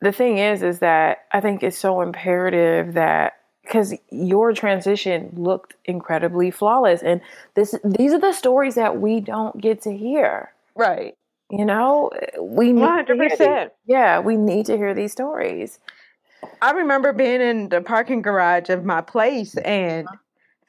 the thing is, is that I think it's so imperative that, because your transition looked incredibly flawless. And this, these are the stories that we don't get to hear. Right. You know, we need one hundred percent. To hear, yeah, we need to hear these stories. I remember being in the parking garage of my place and uh-huh.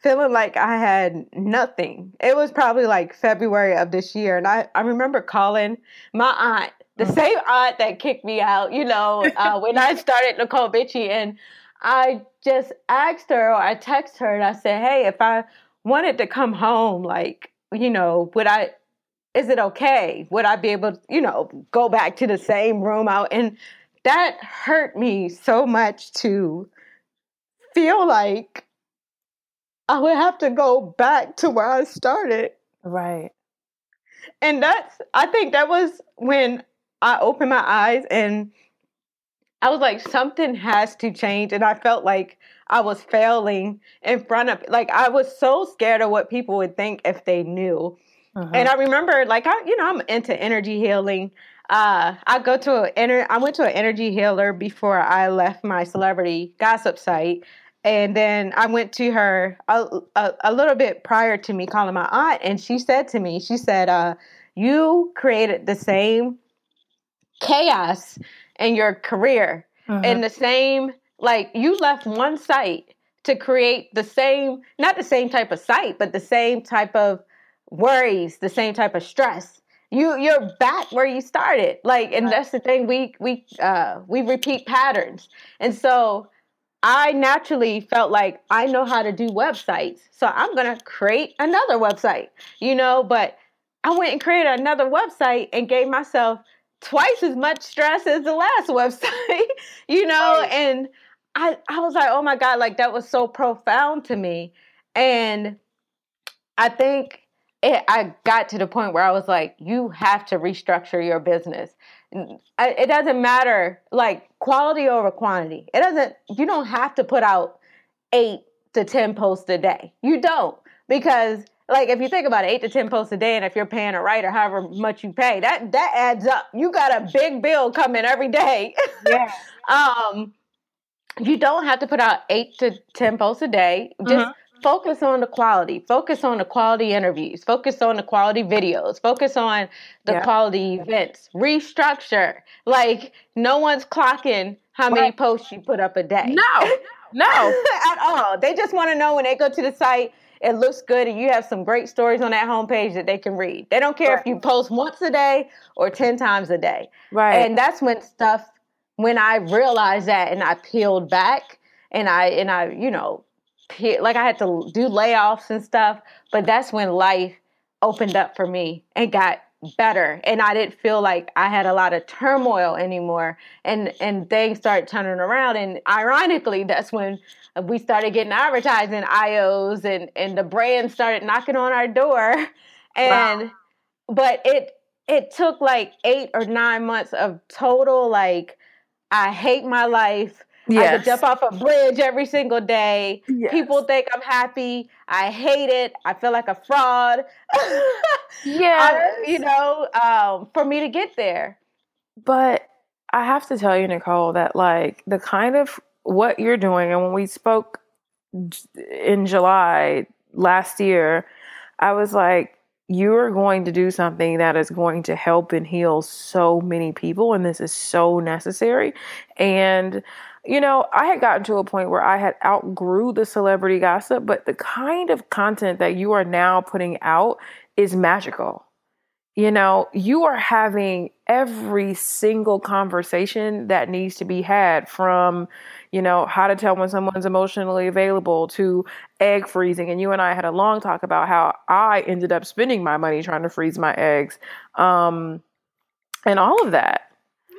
feeling like I had nothing. It was probably like February of this year. And I, I remember calling my aunt, the mm-hmm. same aunt that kicked me out, you know, uh, when I started Necole Bitchie. And I just asked her, or I texted her and I said, hey, if I wanted to come home, like, you know, would I, is it okay? Would I be able to, you know, go back to the same room out? And that hurt me so much to feel like I would have to go back to where I started. Right. And that's, I think that was when I opened my eyes and I was like, something has to change. And I felt like I was failing in front of, like, I was so scared of what people would think if they knew. Uh-huh. And I remember, like, I, you know, I'm into energy healing. Uh, I go to an ener- I went to an energy healer before I left my celebrity gossip site. And then I went to her a, a, a little bit prior to me calling my aunt. And she said to me, she said, uh, you created the same chaos in your career, uh-huh. and the same, like, you left one site to create the same, not the same type of site, but the same type of worries, the same type of stress. You, you're back where you started. Like, and that's the thing, we, we, uh, we repeat patterns. And so I naturally felt like I know how to do websites, so I'm going to create another website, you know, but I went and created another website and gave myself twice as much stress as the last website, you know? Right. And I, I was like, oh my God, like that was so profound to me. And I think it, I got to the point where I was like, you have to restructure your business. I, it doesn't matter, like, quality over quantity. It doesn't, you don't have to put out eight to ten posts a day. You don't, because like, if you think about it, eight to ten posts a day, and if you're paying a writer however much you pay, that that adds up. You got a big bill coming every day. Yeah. um, you don't have to put out eight to ten posts a day. Just mm-hmm. focus on the quality. Focus on the quality interviews. Focus on the quality videos. Focus on the yeah. quality events. Restructure. Like, no one's clocking how many right. posts you put up a day. No, no. At all. They just want to know when they go to the site, it looks good, and you have some great stories on that homepage that they can read. They don't care right. if you post once a day or ten times a day. Right. And that's when stuff, when I realized that, and I peeled back, and I, and I, you know, pe- like I had to do layoffs and stuff, but that's when life opened up for me and got better. And I didn't feel like I had a lot of turmoil anymore, and, and things started turning around. And ironically, that's when we started getting advertising I Os, and, and the brand started knocking on our door. And, wow. but it, it took like eight or nine months of total, like, I hate my life. Yes. I could jump off a bridge every single day. Yes. People think I'm happy. I hate it. I feel like a fraud. Yeah. You know, um, for me to get there. But I have to tell you, Necole, that like the kind of what you're doing, and when we spoke in July last year, I was like, you are going to do something that is going to help and heal so many people. And this is so necessary. And, you know, I had gotten to a point where I had outgrew the celebrity gossip, but the kind of content that you are now putting out is magical. You know, you are having every single conversation that needs to be had, from, you know, how to tell when someone's emotionally available to egg freezing. And you and I had a long talk about how I ended up spending my money trying to freeze my eggs, um, and all of that.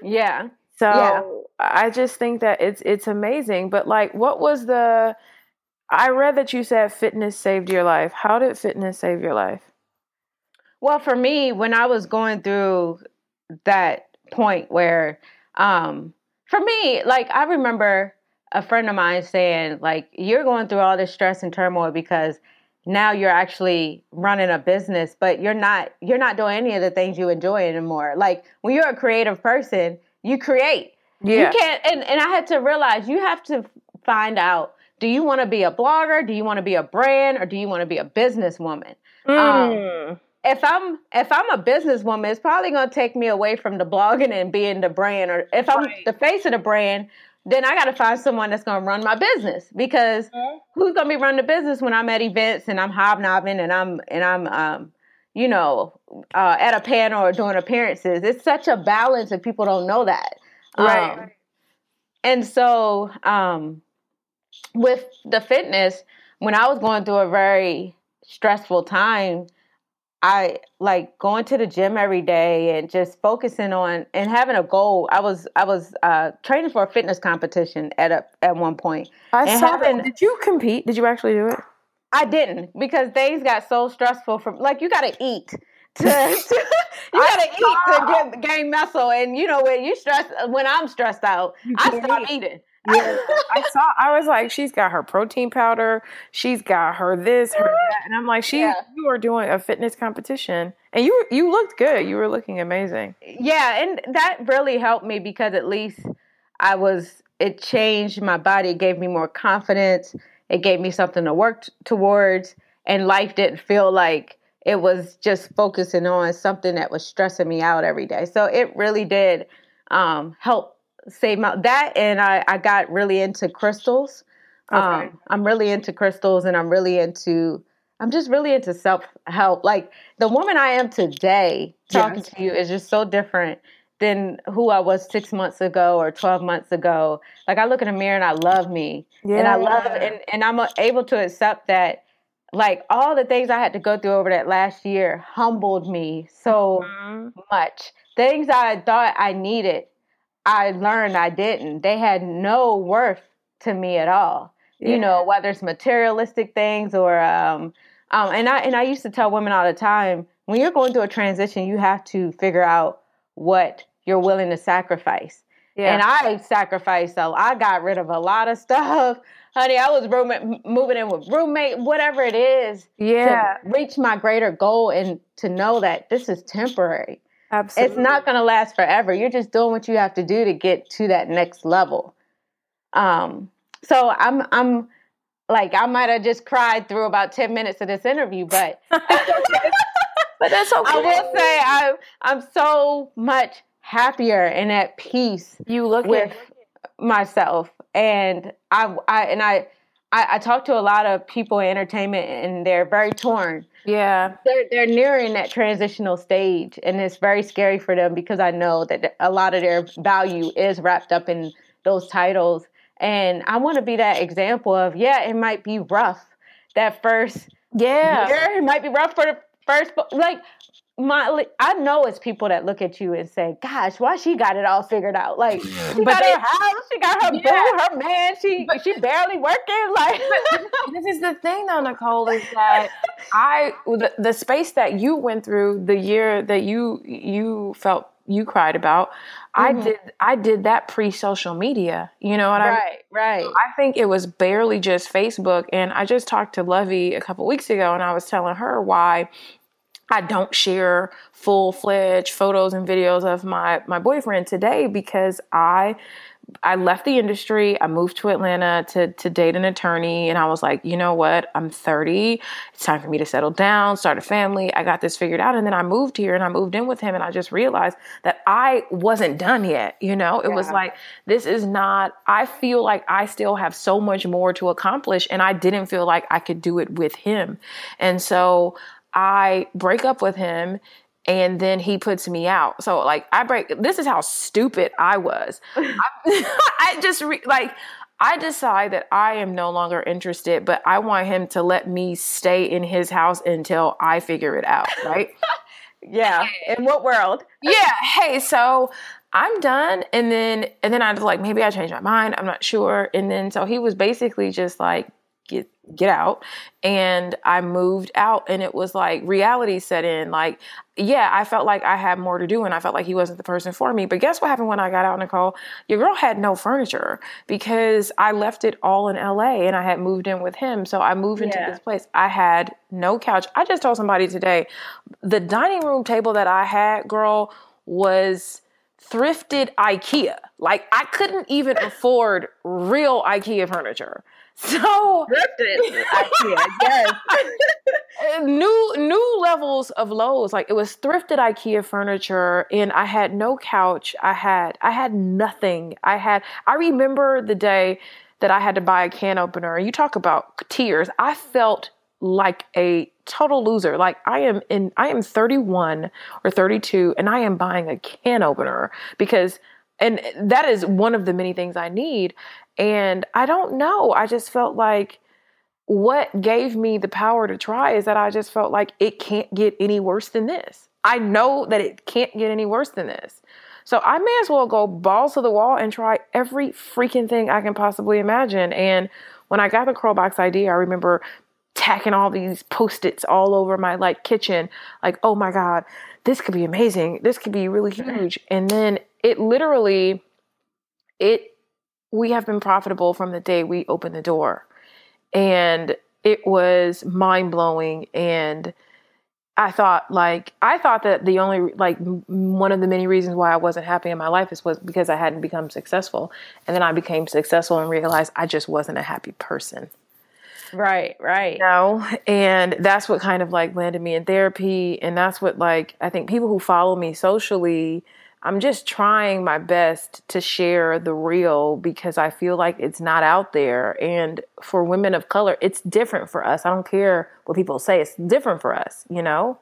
Yeah. So yeah. I just think that it's, it's amazing. But like, what was the, I read that you said fitness saved your life. How did fitness save your life? Well, for me, when I was going through that point where, um, for me, like, I remember a friend of mine saying, like, you're going through all this stress and turmoil because now you're actually running a business, but you're not, you're not doing any of the things you enjoy anymore. Like, when you're a creative person, you create. Yeah. You can't, and, and I had to realize you have to find out, do you want to be a blogger? Do you want to be a brand? Or do you want to be a businesswoman? Mm. Um, If I'm if I'm a businesswoman, it's probably going to take me away from the blogging and being the brand. Or if I'm right. the face of the brand, then I got to find someone that's going to run my business, because mm-hmm. who's going to be running the business when I'm at events and I'm hobnobbing and I'm and I'm um, you know uh, at a panel or doing appearances? It's such a balance, and people don't know that. Right. Um, and so um, with the fitness, when I was going through a very stressful time, I like going to the gym every day and just focusing on and having a goal. I was I was uh, training for a fitness competition at a, at one point. I and saw having, that. Did you compete? Did you actually do it? I didn't, because days got so stressful from, like, you got to eat. To, to, you gotta eat to get, gain muscle, and you know when you stress, when I'm stressed out, I stop eating. Yeah, I saw. I was like, she's got her protein powder, she's got her this, her that, and I'm like, she, yeah. you are doing a fitness competition, and you you looked good. You were looking amazing. Yeah, and that really helped me, because at least I was. It changed my body. It gave me more confidence. It gave me something to work t- towards, and life didn't feel like. It was just focusing on something that was stressing me out every day. So it really did um, help save my, that. And I, I got really into crystals. Okay. Um, I'm really into crystals and I'm really into, I'm just really into self-help. Like the woman I am today talking yes. to you is just so different than who I was six months ago or twelve months ago. Like I look in the mirror and I love me yeah. and I love, and, and I'm able to accept that. Like all the things I had to go through over that last year humbled me so mm-hmm. much. Things I thought I needed, I learned I didn't. They had no worth to me at all. Yeah. You know, whether it's materialistic things or um, um, and I and I used to tell women all the time, when you're going through a transition, you have to figure out what you're willing to sacrifice. Yeah. And I sacrificed, so I got rid of a lot of stuff. Honey, I was room- moving in with roommate, whatever it is, yeah. to reach my greater goal and to know that this is temporary. Absolutely. It's not going to last forever. You're just doing what you have to do to get to that next level. Um, so I'm, I'm like, I might have just cried through about ten minutes of this interview, but, but that's okay. I will say I, I'm so much happier and at peace you look with at- myself. And I, I and I, I, I talk to a lot of people in entertainment, and they're very torn. Yeah, they're they're nearing that transitional stage, and it's very scary for them, because I know that a lot of their value is wrapped up in those titles. And I want to be that example of, yeah, it might be rough that first yeah year. It might be rough for the first like. My, I know it's people that look at you and say, "Gosh, why she got it all figured out? Like she but got they, her house, she got her yeah. boo, her man, she but, she barely working." Like this is the thing, though, Necole, is that I the, the space that you went through, the year that you you felt you cried about, mm-hmm. I did I did that pre-social media. You know what I mean? Right, right. I think it was barely just Facebook, and I just talked to Lovey a couple weeks ago, and I was telling her why. I don't share full-fledged photos and videos of my, my boyfriend today, because I I left the industry. I moved to Atlanta to, to date an attorney, and I was like, you know what? I'm thirty. It's time for me to settle down, start a family. I got this figured out. And then I moved here, and I moved in with him, and I just realized that I wasn't done yet. You know, it yeah. was like, this is not, I feel like I still have so much more to accomplish, and I didn't feel like I could do it with him. And so I break up with him, and then he puts me out. So like I break, this is how stupid I was. I, I just re, like, I decide that I am no longer interested, but I want him to let me stay in his house until I figure it out. Right. yeah. In what world? yeah. Hey, so I'm done. And then, and then I was like, maybe I changed my mind. I'm not sure. And then, so he was basically just like, Get, get out. And I moved out, and it was like reality set in. Like, yeah, I felt like I had more to do, and I felt like he wasn't the person for me. But guess what happened when I got out, Necole? Your girl had no furniture, because I left it all in L A, and I had moved in with him. So I moved into yeah. this place. I had no couch. I just told somebody today, the dining room table that I had, girl, was thrifted IKEA. Like I couldn't even afford real IKEA furniture. So IKEA, yes. new new levels of lows. Like it was thrifted IKEA furniture, and I had no couch. I had I had nothing. I had I remember the day that I had to buy a can opener. You talk about tears. I felt like a total loser. Like I am in I am thirty-one or thirty-two, and I am buying a can opener because and that is one of the many things I need. And I don't know. I just felt like what gave me the power to try is that I just felt like it can't get any worse than this. I know that it can't get any worse than this. So I may as well go balls to the wall and try every freaking thing I can possibly imagine. And when I got the Curlbox idea, I remember tacking all these Post-its all over my like kitchen, like, oh my God, this could be amazing. This could be really huge. And then it literally, it, we have been profitable from the day we opened the door. And it was mind blowing. And I thought like, I thought that the only, like one of the many reasons why I wasn't happy in my life is was because I hadn't become successful. And then I became successful and realized I just wasn't a happy person. Right. Right. You know? And that's what kind of like landed me in therapy. And that's what, like, I think people who follow me socially, I'm just trying my best to share the real because I feel like it's not out there. And for women of color, it's different for us. I don't care what people say. It's different for us, you know?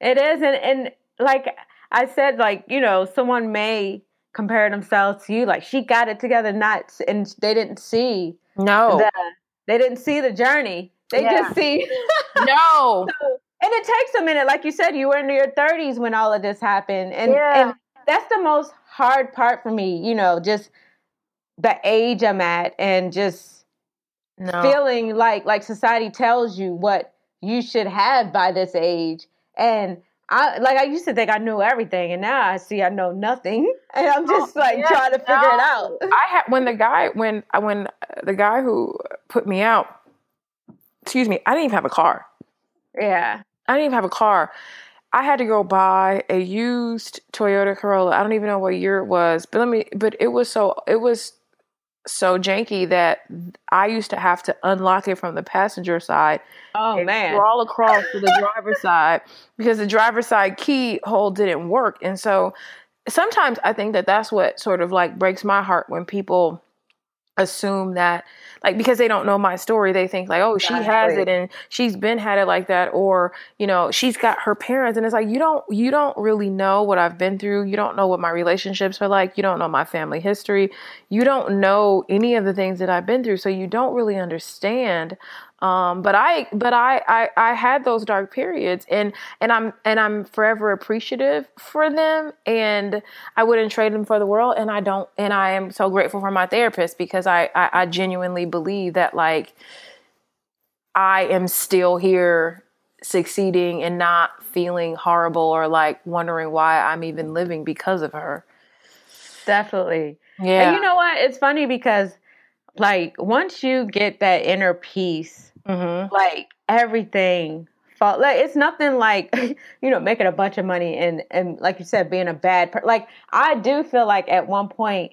It is. And, and like I said, like, you know, someone may compare themselves to you. Like she got it together, not, and they didn't see. No. The, they didn't see the journey. They yeah. just see. No. So, and it takes a minute. Like you said, you were in your thirties when all of this happened. And, yeah. and that's the most hard part for me, you know, just the age I'm at and just no. feeling like, like society tells you what you should have by this age. And I, like, I used to think I knew everything, and now I see I know nothing. And I'm just oh, like yes, trying to figure no. it out. I had, when the guy, when, when the guy who put me out, excuse me, I didn't even have a car. Yeah. I didn't even have a car. I had to go buy a used Toyota Corolla. I don't even know what year it was, but let me, but it was so, it was so janky that I used to have to unlock it from the passenger side. Oh and man. Crawl across to the driver's side because the driver's side keyhole didn't work. And so sometimes I think that that's what sort of like breaks my heart when people assume that, like, because they don't know my story, they think like, oh, she has it and she's been had it like that, or, you know, she's got her parents. And it's like, you don't, you don't really know what I've been through. You don't know what my relationships are like. You don't know my family history. You don't know any of the things that I've been through. So you don't really understand. Um, but I, but I, I, I had those dark periods, and, and I'm, and I'm forever appreciative for them, and I wouldn't trade them for the world. And I don't, and I am so grateful for my therapist because I, I, I genuinely believe that like, I am still here succeeding and not feeling horrible or like wondering why I'm even living because of her. Definitely. Yeah. And you know what? It's funny because like once you get that inner peace, mm-hmm. like everything fall, like it's nothing like, you know, making a bunch of money and, and like you said, being a bad person. Like I do feel like at one point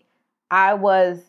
I was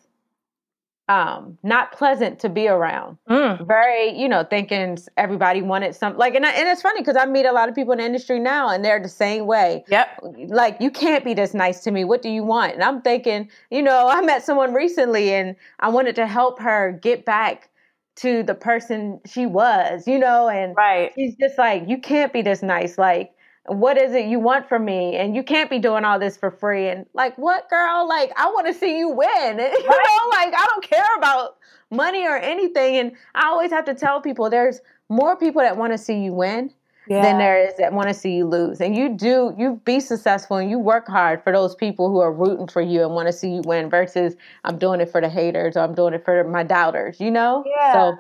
um, not pleasant to be around. Mm. Very, you know, thinking everybody wanted something like, and I, and it's funny because I meet a lot of people in the industry now and they're the same way. Yep. Like you can't be this nice to me. What do you want? And I'm thinking, you know, I met someone recently and I wanted to help her get back to the person she was, you know, and right. she's just like, you can't be this nice. Like, what is it you want from me? And you can't be doing all this for free. And like, what, girl? Like, I want to see you win. You know, like, I don't care about money or anything. And I always have to tell people there's more people that want to see you win yeah. than there is that want to see you lose. And you do, you be successful and you work hard for those people who are rooting for you and want to see you win versus I'm doing it for the haters or I'm doing it for my doubters, you know? Yeah. So,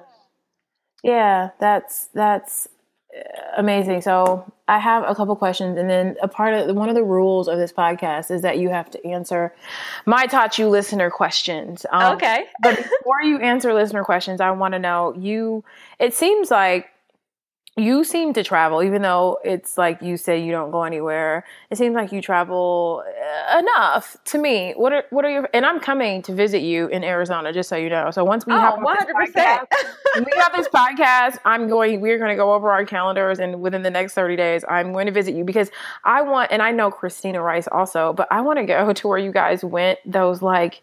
yeah, that's, that's, amazing. So I have a couple questions, and then a part of one of the rules of this podcast is that you have to answer My Taught You listener questions. Um, okay. But before you answer listener questions, I want to know you. It seems like you seem to travel, even though it's like you say you don't go anywhere. It seems like you travel enough to me. What are what are your? And I'm coming to visit you in Arizona, just so you know. So once we oh, have one hundred percent. We have this podcast. I'm going, we're going to go over our calendars, and within the next thirty days, I'm going to visit you because I want, and I know Christina Rice also, but I want to go to where you guys went. Those like,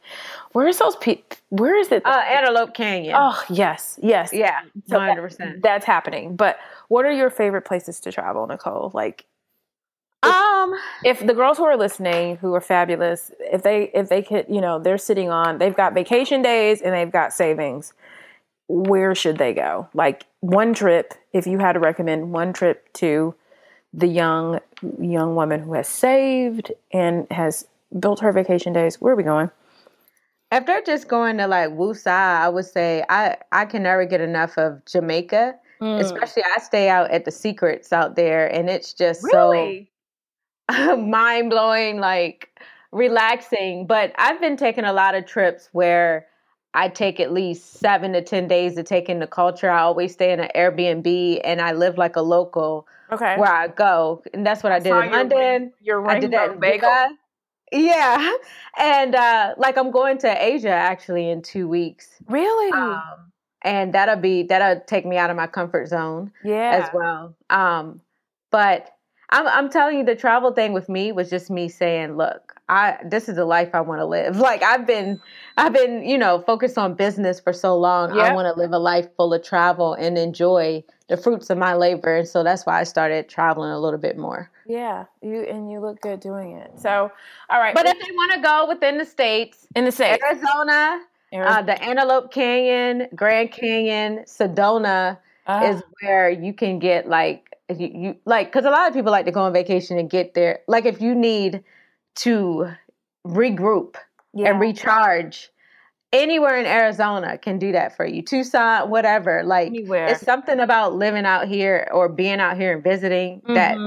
where's those people? Where is it? Uh, Antelope Canyon. Oh, yes. Yes. Yeah. So one hundred percent. That, that's happening. But what are your favorite places to travel, Necole? Like, if, um, if the girls who are listening, who are fabulous, if they, if they could, you know, they're sitting on, they've got vacation days and they've got savings. where should they go? Like one trip, if you had to recommend one trip to the young, young woman who has saved and has built her vacation days, where are we going? If they're just going to like Woosah, I would say I, I can never get enough of Jamaica. Mm. Especially I stay out at the Secrets out there, and it's just really? so mind-blowing, like relaxing. But I've been taking a lot of trips where I take at least seven to ten days to take in the culture. I always stay in an Airbnb, and I live like a local okay. where I go. And that's what I, I did in your London. Ring, your ring I did that in bagel. Dubai. Yeah. And uh, like I'm going to Asia actually in two weeks. Really? Um, and that'll be, that'll take me out of my comfort zone yeah. as well. Um, but I'm, I'm telling you, the travel thing with me was just me saying, look, I, this is the life I want to live. Like I've been, I've been, you know, focused on business for so long. Yeah. I want to live a life full of travel and enjoy the fruits of my labor. And so that's why I started traveling a little bit more. Yeah. You, and you look good doing it. So, all right. But if they want to go within the States, in the States, Arizona, Arizona. Uh, the Antelope Canyon, Grand Canyon, Sedona oh. is where you can get like, if you, you like, cause a lot of people like to go on vacation and get there. Like if you need to regroup yeah. and recharge, anywhere in Arizona can do that for you. Tucson, whatever. Like anywhere. It's something about living out here or being out here and visiting mm-hmm. that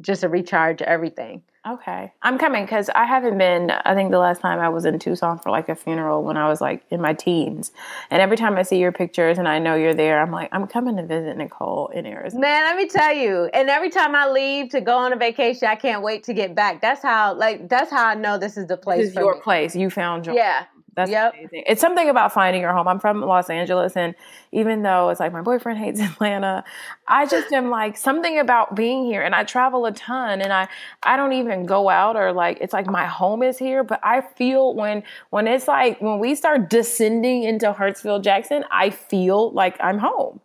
just a recharge everything. Okay. I'm coming because I haven't been, I think the last time I was in Tucson for like a funeral when I was like in my teens. And every time I see your pictures and I know you're there, I'm like, I'm coming to visit Necole in Arizona. Man, let me tell you. And every time I leave to go on a vacation, I can't wait to get back. That's how, like, that's how I know this is the place. This is for your me. place. You found your Yeah. That's yep. amazing. It's something about finding your home. I'm from Los Angeles, and even though it's like my boyfriend hates Atlanta, I just am like something about being here, and I travel a ton, and I, I don't even go out or like, it's like my home is here, but I feel when, when it's like, when we start descending into Hartsfield-Jackson, I feel like I'm home.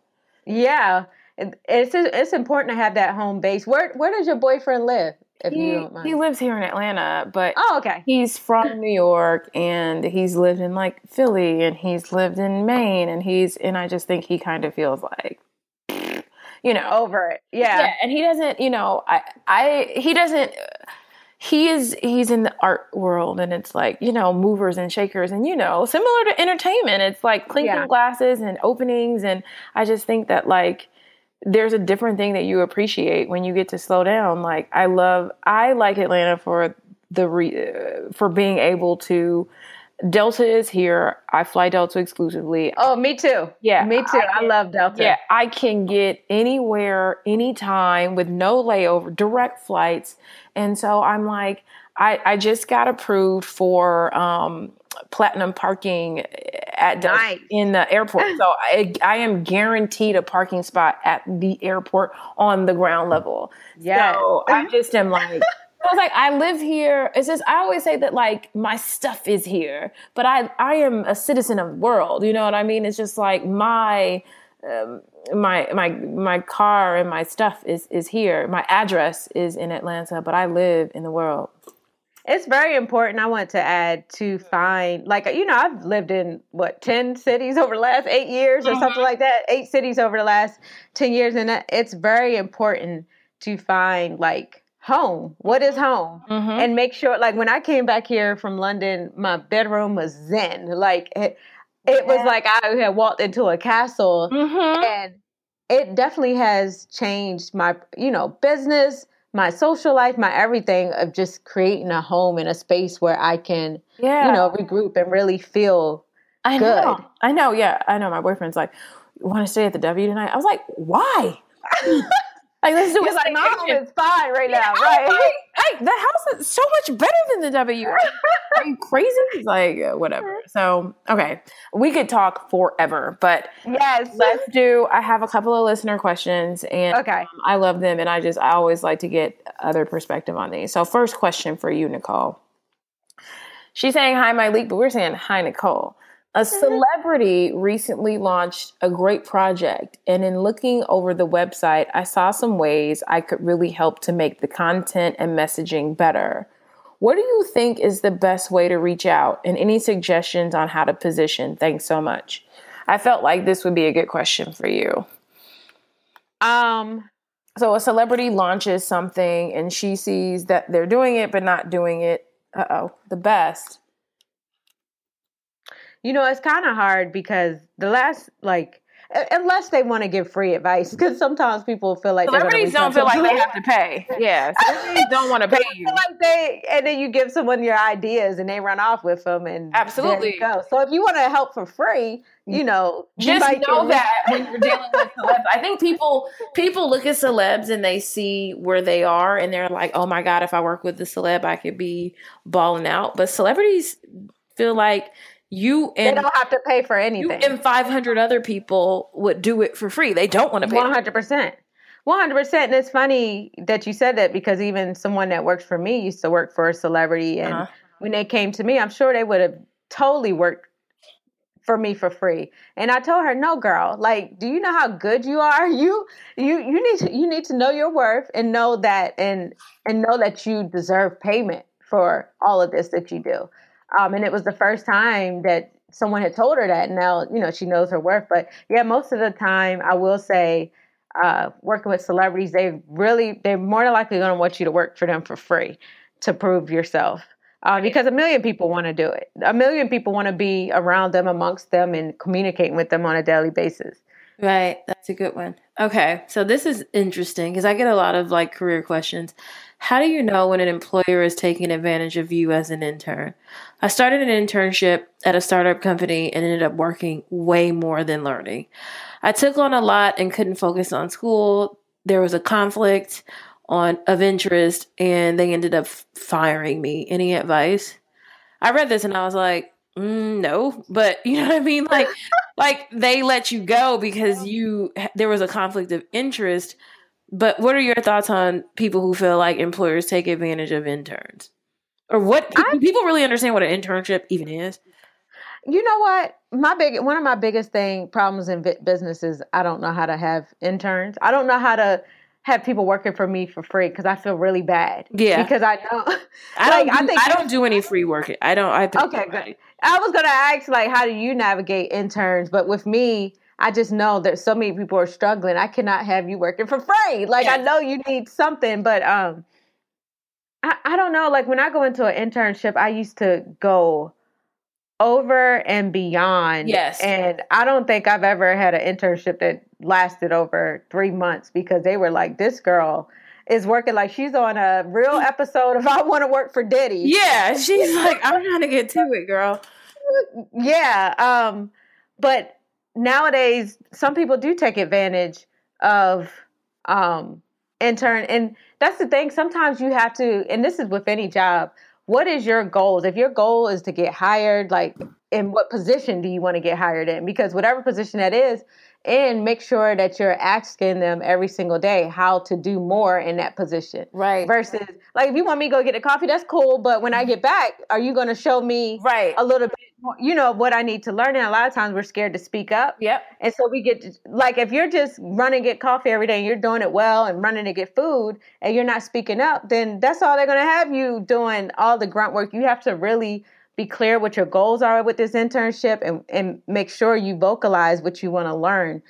Yeah. It's, it's important to have that home base. Where, where does your boyfriend live? If he, you don't mind. He lives here in Atlanta, but oh, okay. he's from New York, and he's lived in like Philly, and he's lived in Maine, and he's and I just think he kind of feels like, you know, over it. Yeah, yeah and he doesn't, you know, I, I, he doesn't. He is he's in the art world, and it's like, you know, movers and shakers, and you know, similar to entertainment, it's like clinking yeah. glasses and openings, and I just think that like. There's a different thing that you appreciate when you get to slow down. Like I love, I like Atlanta for the, re, for being able to, Delta is here. I fly Delta exclusively. Oh, me too. Yeah. Me too. I, I love Delta. Yeah. I can get anywhere, anytime with no layover, direct flights. And so I'm like, I, I just got approved for, um, platinum parking at the, nice. in the airport. So I, I am guaranteed a parking spot at the airport on the ground level. Yeah. So I just am like, I was like, I live here. It's just, I always say that like my stuff is here, but I, I am a citizen of the world. You know what I mean? It's just like my, um, my, my, my car and my stuff is, is here. My address is in Atlanta, but I live in the world. It's very important, I want to add, to find, like, you know, I've lived in, what, ten cities over the last eight years or mm-hmm. something like that, eight cities over the last ten years. And it's very important to find, like, home. What is home? Mm-hmm. And make sure, like, when I came back here from London, my bedroom was zen. Like, it, it yeah. was like I had walked into a castle. Mm-hmm. And it definitely has changed my, you know, business, my social life, my everything, of just creating a home and a space where I can, yeah. you know, regroup and really feel I good. Know. I know. Yeah. I know. My boyfriend's like, you want to stay at the W tonight? I was like, why? Like, let's do it. Like, my home is fine right yeah, now. Right. Like, hey, the house is so much better than the W. Are you crazy? It's like, whatever. So, okay. We could talk forever, but yes, let's do, I have a couple of listener questions, and okay. um, I love them. And I just, I always like to get other perspective on these. So first question for you, Necole. She's saying, hi, my leak, but we're saying, hi, Necole. A celebrity recently launched a great project, and in looking over the website, I saw some ways I could really help to make the content and messaging better. What do you think is the best way to reach out, and any suggestions on how to position? Thanks so much. I felt like this would be a good question for you. Um, so a celebrity launches something and she sees that they're doing it, but not doing it. Uh-oh, the best. You know, it's kind of hard because the last, like, unless they want to give free advice, because sometimes people feel like celebrities don't feel like they have to pay. Yeah, celebrities don't want to pay you. Like they, and then you give someone your ideas, and they run off with them, and absolutely go. So if you want to help for free, you know, just you know that when you're dealing with celebs, I think people people look at celebs and they see where they are, and they're like, oh my god, if I work with the celeb, I could be balling out. But celebrities feel like. You and, they don't have to pay for anything. You and five hundred other people would do it for free. They don't want to pay. one hundred percent. one hundred percent. And it's funny that you said that because even someone that works for me used to work for a celebrity. And uh-huh. when they came to me, I'm sure they would have totally worked for me for free. And I told her, no, girl, like, do you know how good you are? You, you, you need to, you need to know your worth and know that, and, and know that you deserve payment for all of this that you do. Um, and it was the first time that someone had told her that. Now, you know, she knows her worth. But yeah, most of the time, I will say, uh, working with celebrities, they really, they're more than likely going to want you to work for them for free to prove yourself. Uh, because a million people want to do it. A million people want to be around them, amongst them, and communicating with them on a daily basis. Right. That's a good one. Okay. So this is interesting because I get a lot of like career questions. How do you know when an employer is taking advantage of you as an intern? I started an internship at a startup company and ended up working way more than learning. I took on a lot and couldn't focus on school. There was a conflict on of interest and they ended up firing me. Any advice? I read this and I was like, mm, no, but you know what I mean? Like, like they let you go because you there was a conflict of interest. But what are your thoughts on people who feel like employers take advantage of interns? Or what I, people really understand what an internship even is? You know what? My big one of my biggest thing problems in business is I don't know how to have interns. I don't know how to have people working for me for free because I feel really bad. Yeah, because I don't. I don't. Like, do, I, think I don't do any free work. I don't. I think okay. Good. I was gonna ask like, how do you navigate interns? But with me. I just know that so many people are struggling. I cannot have you working for free. Like, I know you need something, but um, I, I don't know. Like, when I go into an internship, I used to go over and beyond. Yes. And I don't think I've ever had an internship that lasted over three months because they were like, this girl is working like she's on a real episode of I Want to Work for Diddy. Yeah. She's like, I'm trying to get to it, girl. Yeah. Um, but... Nowadays, some people do take advantage of um, intern. And that's the thing. Sometimes you have to, and this is with any job, what is your goals? If your goal is to get hired, like in what position do you want to get hired in? Because whatever position that is, and make sure that you're asking them every single day how to do more in that position. Right. Versus, like, if you want me to go get a coffee, that's cool. But when I get back, are you going to show me right. a little bit more, you know, what I need to learn? And a lot of times we're scared to speak up. Yep. And so we get, to, like, if you're just running to get coffee every day and you're doing it well and running to get food and you're not speaking up, then that's all they're going to have you doing all the grunt work. You have to really be clear what your goals are with this internship and, and make sure you vocalize what you want to learn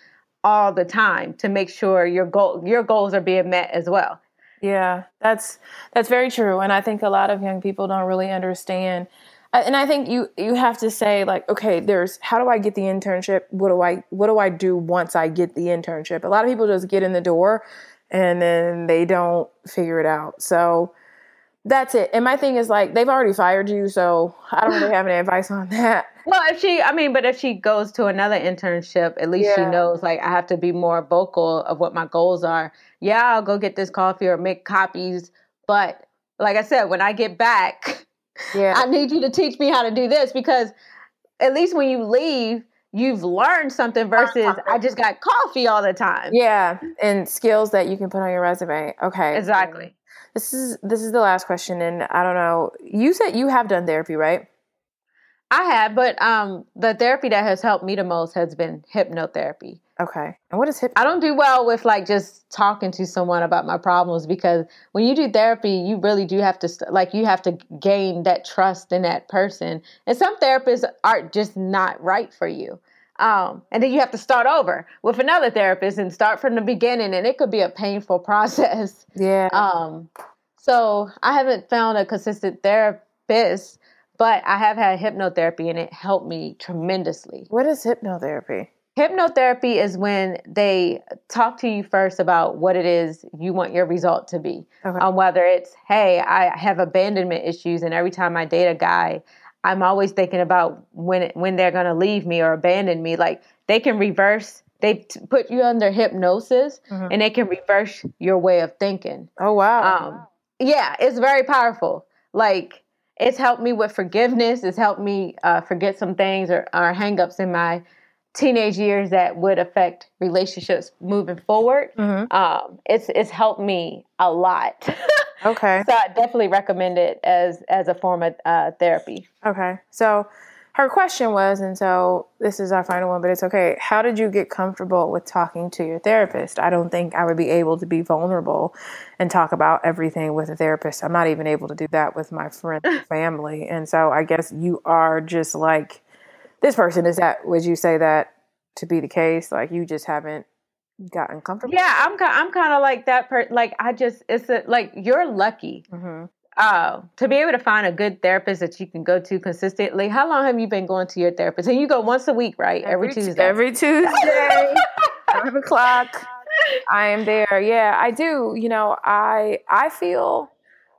all the time to make sure your goal, your goals are being met as well. Yeah, that's, that's very true. And I think a lot of young people don't really understand. And I think you, you have to say like, okay, there's, how do I get the internship? What do I, what do I do once I get the internship? A lot of people just get in the door and then they don't figure it out. So that's it. And my thing is like, they've already fired you, so I don't really have any advice on that. Well, if she, I mean, but if she goes to another internship, at least yeah. she knows like I have to be more vocal of what my goals are. Yeah, I'll go get this coffee or make copies. But like I said, when I get back, yeah. I need you to teach me how to do this because at least when you leave, you've learned something versus I just got coffee all the time. Yeah. And skills that you can put on your resume. Okay. Exactly. This is this is the last question, and I don't know. You said you have done therapy, right? I have, but um, the therapy that has helped me the most has been hypnotherapy. Okay. And what is hypnotherapy? I don't do well with like just talking to someone about my problems because when you do therapy, you really do have to like you have to gain that trust in that person. And some therapists are just not right for you. Um, and then you have to start over with another therapist and start from the beginning. And it could be a painful process. Yeah. Um, so I haven't found a consistent therapist, but I have had hypnotherapy and it helped me tremendously. What is hypnotherapy? Hypnotherapy is when they talk to you first about what it is you want your result to be. Okay. Um, whether it's, hey, I have abandonment issues and every time I date a guy, I'm always thinking about when when they're going to leave me or abandon me. Like they can reverse, they t- put you under hypnosis mm-hmm. and they can reverse your way of thinking. Oh, wow. Um, wow. Yeah, it's very powerful. Like it's helped me with forgiveness. It's helped me uh, forget some things or, or hang-ups in my teenage years that would affect relationships moving forward. Mm-hmm. Um, it's it's helped me a lot. Okay. So I definitely recommend it as as a form of uh, therapy. Okay. So her question was, and so this is our final one, but it's okay. How did you get comfortable with talking to your therapist? I don't think I would be able to be vulnerable and talk about everything with a therapist. I'm not even able to do that with my friends and family. And so I guess you are just like this person. Is that, would you say that to be the case? Like you just haven't gotten comfortable? Yeah, I'm I'm kind of like that person. Like I just, it's a, like, you're lucky mm-hmm. uh, to be able to find a good therapist that you can go to consistently. How long have you been going to your therapist? And you go once a week, right? Every, every Tuesday. Every Tuesday, five o'clock. I am there. Yeah, I do. You know, I I feel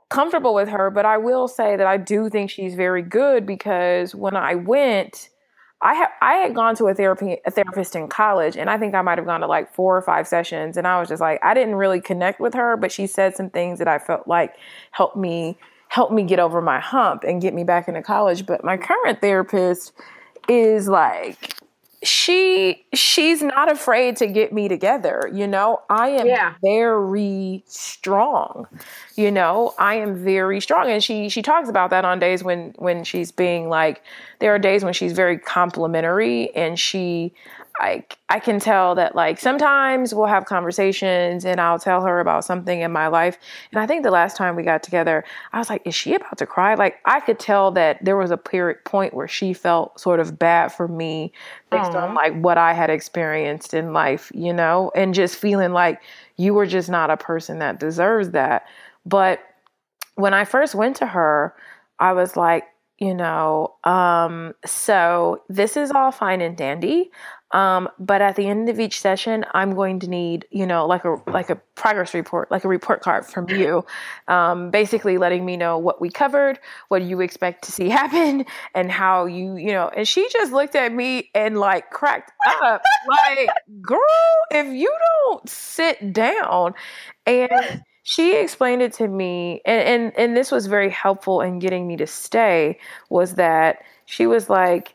comfortable with her, but I will say that I do think she's very good because when I went, I had I had gone to a therapy a therapist in college, and I think I might have gone to like four or five sessions, and I was just like, I didn't really connect with her, but she said some things that I felt like helped me helped me get over my hump and get me back into college. But my current therapist is like, she she's not afraid to get me together. You know, I am yeah. very strong. You know, I am very strong. And she, she talks about that on days when, when she's being like, there are days when she's very complimentary and she, I, I can tell that like sometimes we'll have conversations and I'll tell her about something in my life. And I think the last time we got together, I was like, is she about to cry? Like I could tell that there was a period point where she felt sort of bad for me based Aww. On like what I had experienced in life, you know, and just feeling like you were just not a person that deserves that. But when I first went to her, I was like, you know, um, so this is all fine and dandy. Um, but at the end of each session, I'm going to need, you know, like a, like a progress report, like a report card from you, um, basically letting me know what we covered, what you expect to see happen and how you, you know, and she just looked at me and like cracked up, like, girl, if you don't sit down. And she explained it to me, and, and, and this was very helpful in getting me to stay, was that she was like,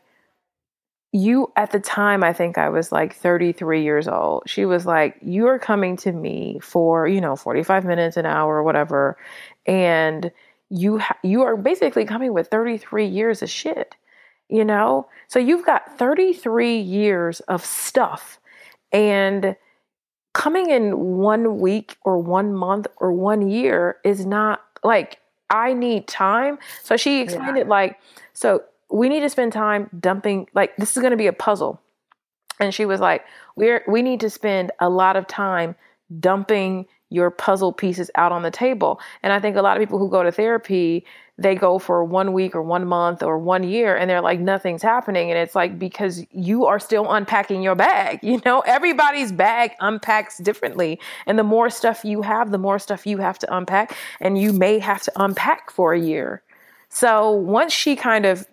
you, at the time, I think I was like thirty-three years old. She was like, you are coming to me for, you know, forty-five minutes, an hour, whatever. And you, ha- you are basically coming with thirty-three years of shit, you know? So you've got thirty-three years of stuff and coming in one week or one month or one year is not like, I need time. So she explained yeah. it like, so we need to spend time dumping, like, this is going to be a puzzle. And she was like, we're, we need to spend a lot of time dumping your puzzle pieces out on the table. And I think a lot of people who go to therapy, they go for one week or one month or one year and they're like, nothing's happening. And it's like, because you are still unpacking your bag, you know, everybody's bag unpacks differently. And the more stuff you have, the more stuff you have to unpack, and you may have to unpack for a year. So once she kind of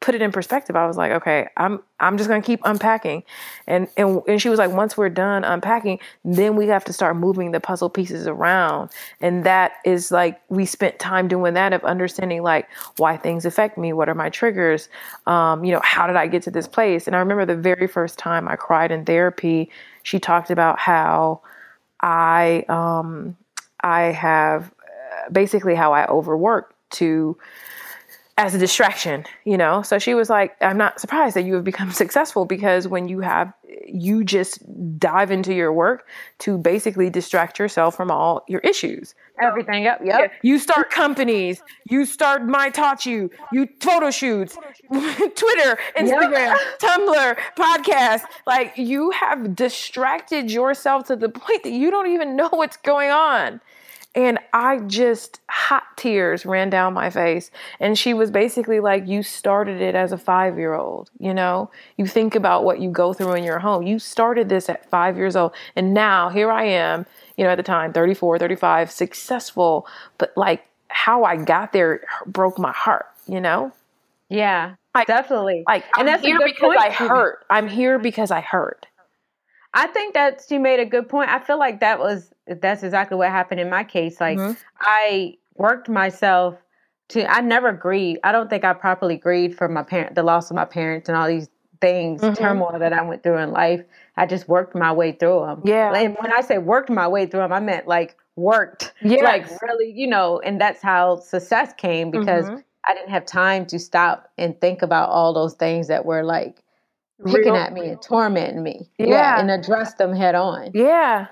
put it in perspective, I was like, okay, I'm, I'm just going to keep unpacking. And, and, and she was like, once we're done unpacking, then we have to start moving the puzzle pieces around. And that is like, we spent time doing that, of understanding like why things affect me. What are my triggers? Um, you know, how did I get to this place? And I remember the very first time I cried in therapy, she talked about how I, um, I have basically how I overworked to as a distraction, you know? So she was like, I'm not surprised that you have become successful, because when you have, you just dive into your work to basically distract yourself from all your issues. Everything up, yep. You start companies, you start My Taught You, you photo shoots, Twitter, Instagram, yep. Tumblr, podcast. Like, you have distracted yourself to the point that you don't even know what's going on. And I just, hot tears ran down my face. And she was basically like, you started it as a five-year-old, you know? You think about what you go through in your home. You started this at five years old. And now here I am, you know, at the time, thirty-four, thirty-five, successful. But like, how I got there broke my heart, you know? Yeah, like, definitely. Like, and I'm that's here because point. I hurt. I'm here because I hurt. I think that she made a good point. I feel like that was, that's exactly what happened in my case. Like, mm-hmm. I worked myself to, I never grieved. I don't think I properly grieved for my parent, the loss of my parents and all these things, mm-hmm. turmoil that I went through in life. I just worked my way through them. Yeah. And when I say worked my way through them, I meant like worked, yes. like really, you know, and that's how success came, because mm-hmm. I didn't have time to stop and think about all those things that were like, picking real, at me real. And tormenting me. Yeah. yeah. And address them head on. Yeah.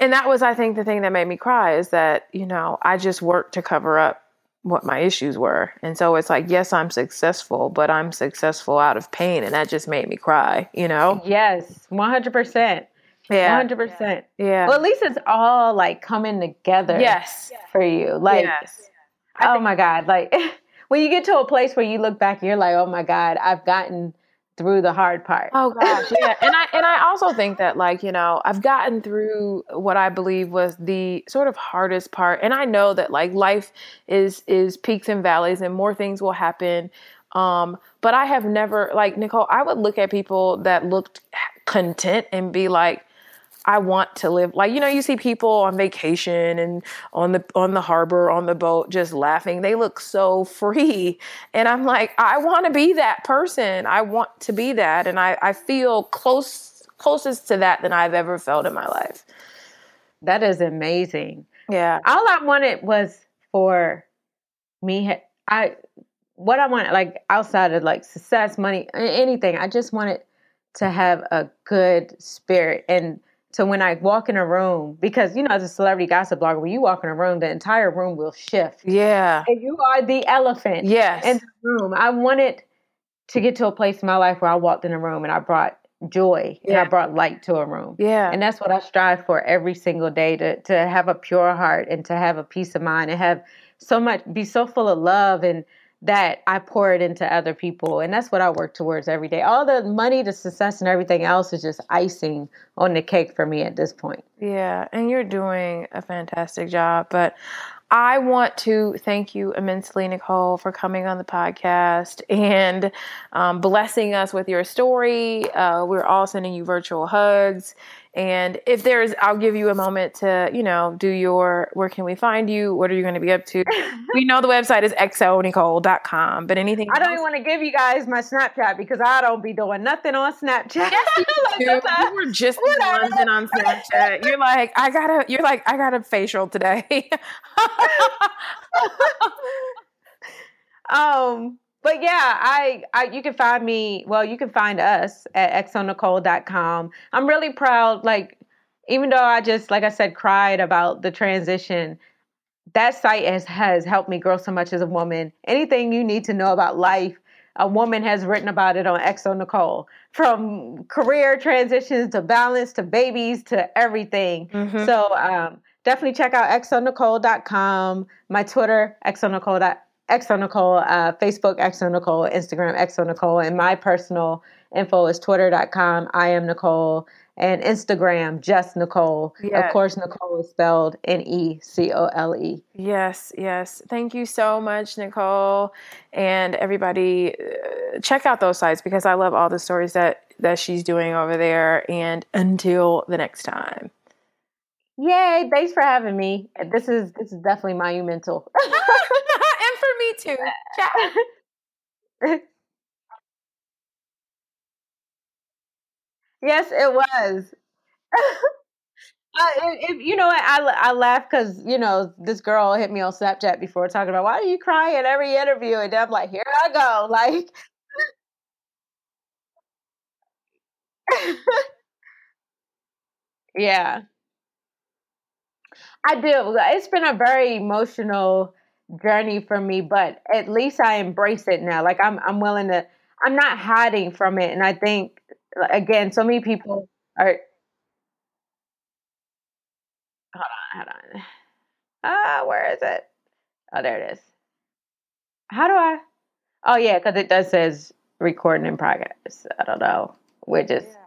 And that was, I think, the thing that made me cry, is that, you know, I just worked to cover up what my issues were. And so it's like, yes, I'm successful, but I'm successful out of pain. And that just made me cry, you know? Yes. one hundred percent. Yeah. one hundred percent. Yeah. Well, at least it's all like coming together. Yes. For you. Like, yes. oh think- my God. Like, when you get to a place where you look back, you're like, oh my God, I've gotten through the hard part. Oh gosh, yeah. And I and I also think that, like, you know, I've gotten through what I believe was the sort of hardest part. And I know that, like, life is is peaks and valleys, and more things will happen. Um, but I have never, like, Necole, I would look at people that looked content and be like, I want to live like, you know, you see people on vacation and on the, on the harbor, on the boat, just laughing. They look so free. And I'm like, I want to be that person. I want to be that. And I, I feel close, closest to that than I've ever felt in my life. That is amazing. Yeah. All I wanted was for me. I, what I wanted, like, outside of like success, money, anything, I just wanted to have a good spirit. And so when I walk in a room, because, you know, as a celebrity gossip blogger, when you walk in a room, the entire room will shift. Yeah. And you are the elephant yes. in the room. I wanted to get to a place in my life where I walked in a room and I brought joy yeah. and I brought light to a room. Yeah. And that's what I strive for every single day, to to have a pure heart and to have a peace of mind and have so much, be so full of love, and that I pour it into other people. And that's what I work towards every day. All the money, the success, and everything else is just icing on the cake for me at this point. Yeah. And you're doing a fantastic job. But I want to thank you immensely, Necole, for coming on the podcast and um, blessing us with your story. Uh, we're all sending you virtual hugs. And if there's, I'll give you a moment to, you know, do your, where can we find you? What are you going to be up to? We know the website is x o necole dot com, but anything I else? Don't even want to give you guys my Snapchat, because I don't be doing nothing on Snapchat. Yes, you do. You were just in on Snapchat. You're like, I got a, you're like, I got a facial today. um, But yeah, I, I you can find me, well, you can find us at x o necole dot com. I'm really proud, like, even though I just, like I said, cried about the transition, that site has, has helped me grow so much as a woman. Anything you need to know about life, a woman has written about it on X O Necole, from career transitions to balance to babies to everything. Mm-hmm. So um, definitely check out x o necole dot com, my Twitter, x o necole dot com. X O Necole, uh, Facebook, X O Necole, Instagram, X O Necole, and my personal info is twitter dot com, I am Necole, and Instagram, just Necole. Yes. Of course, Necole is spelled N E C O L E. Yes, yes. Thank you so much, Necole. And everybody, uh, check out those sites, because I love all the stories that, that she's doing over there. And until the next time. Yay, thanks for having me. This is, this is definitely monumental. Me too. Yes, it was. I, it, you know, I I laugh because, you know, this girl hit me on Snapchat before talking about, why do you cry at every interview? And I'm like, here I go. Like, yeah, I do. It's been a very emotional journey for me, but at least I embrace it now. Like, I'm I'm willing to, I'm not hiding from it. And I think, again, so many people are, hold on, hold on. Ah, where is it? Oh, there it is. How do I? Oh, yeah, because it does says recording in progress. I don't know. We're just, yeah.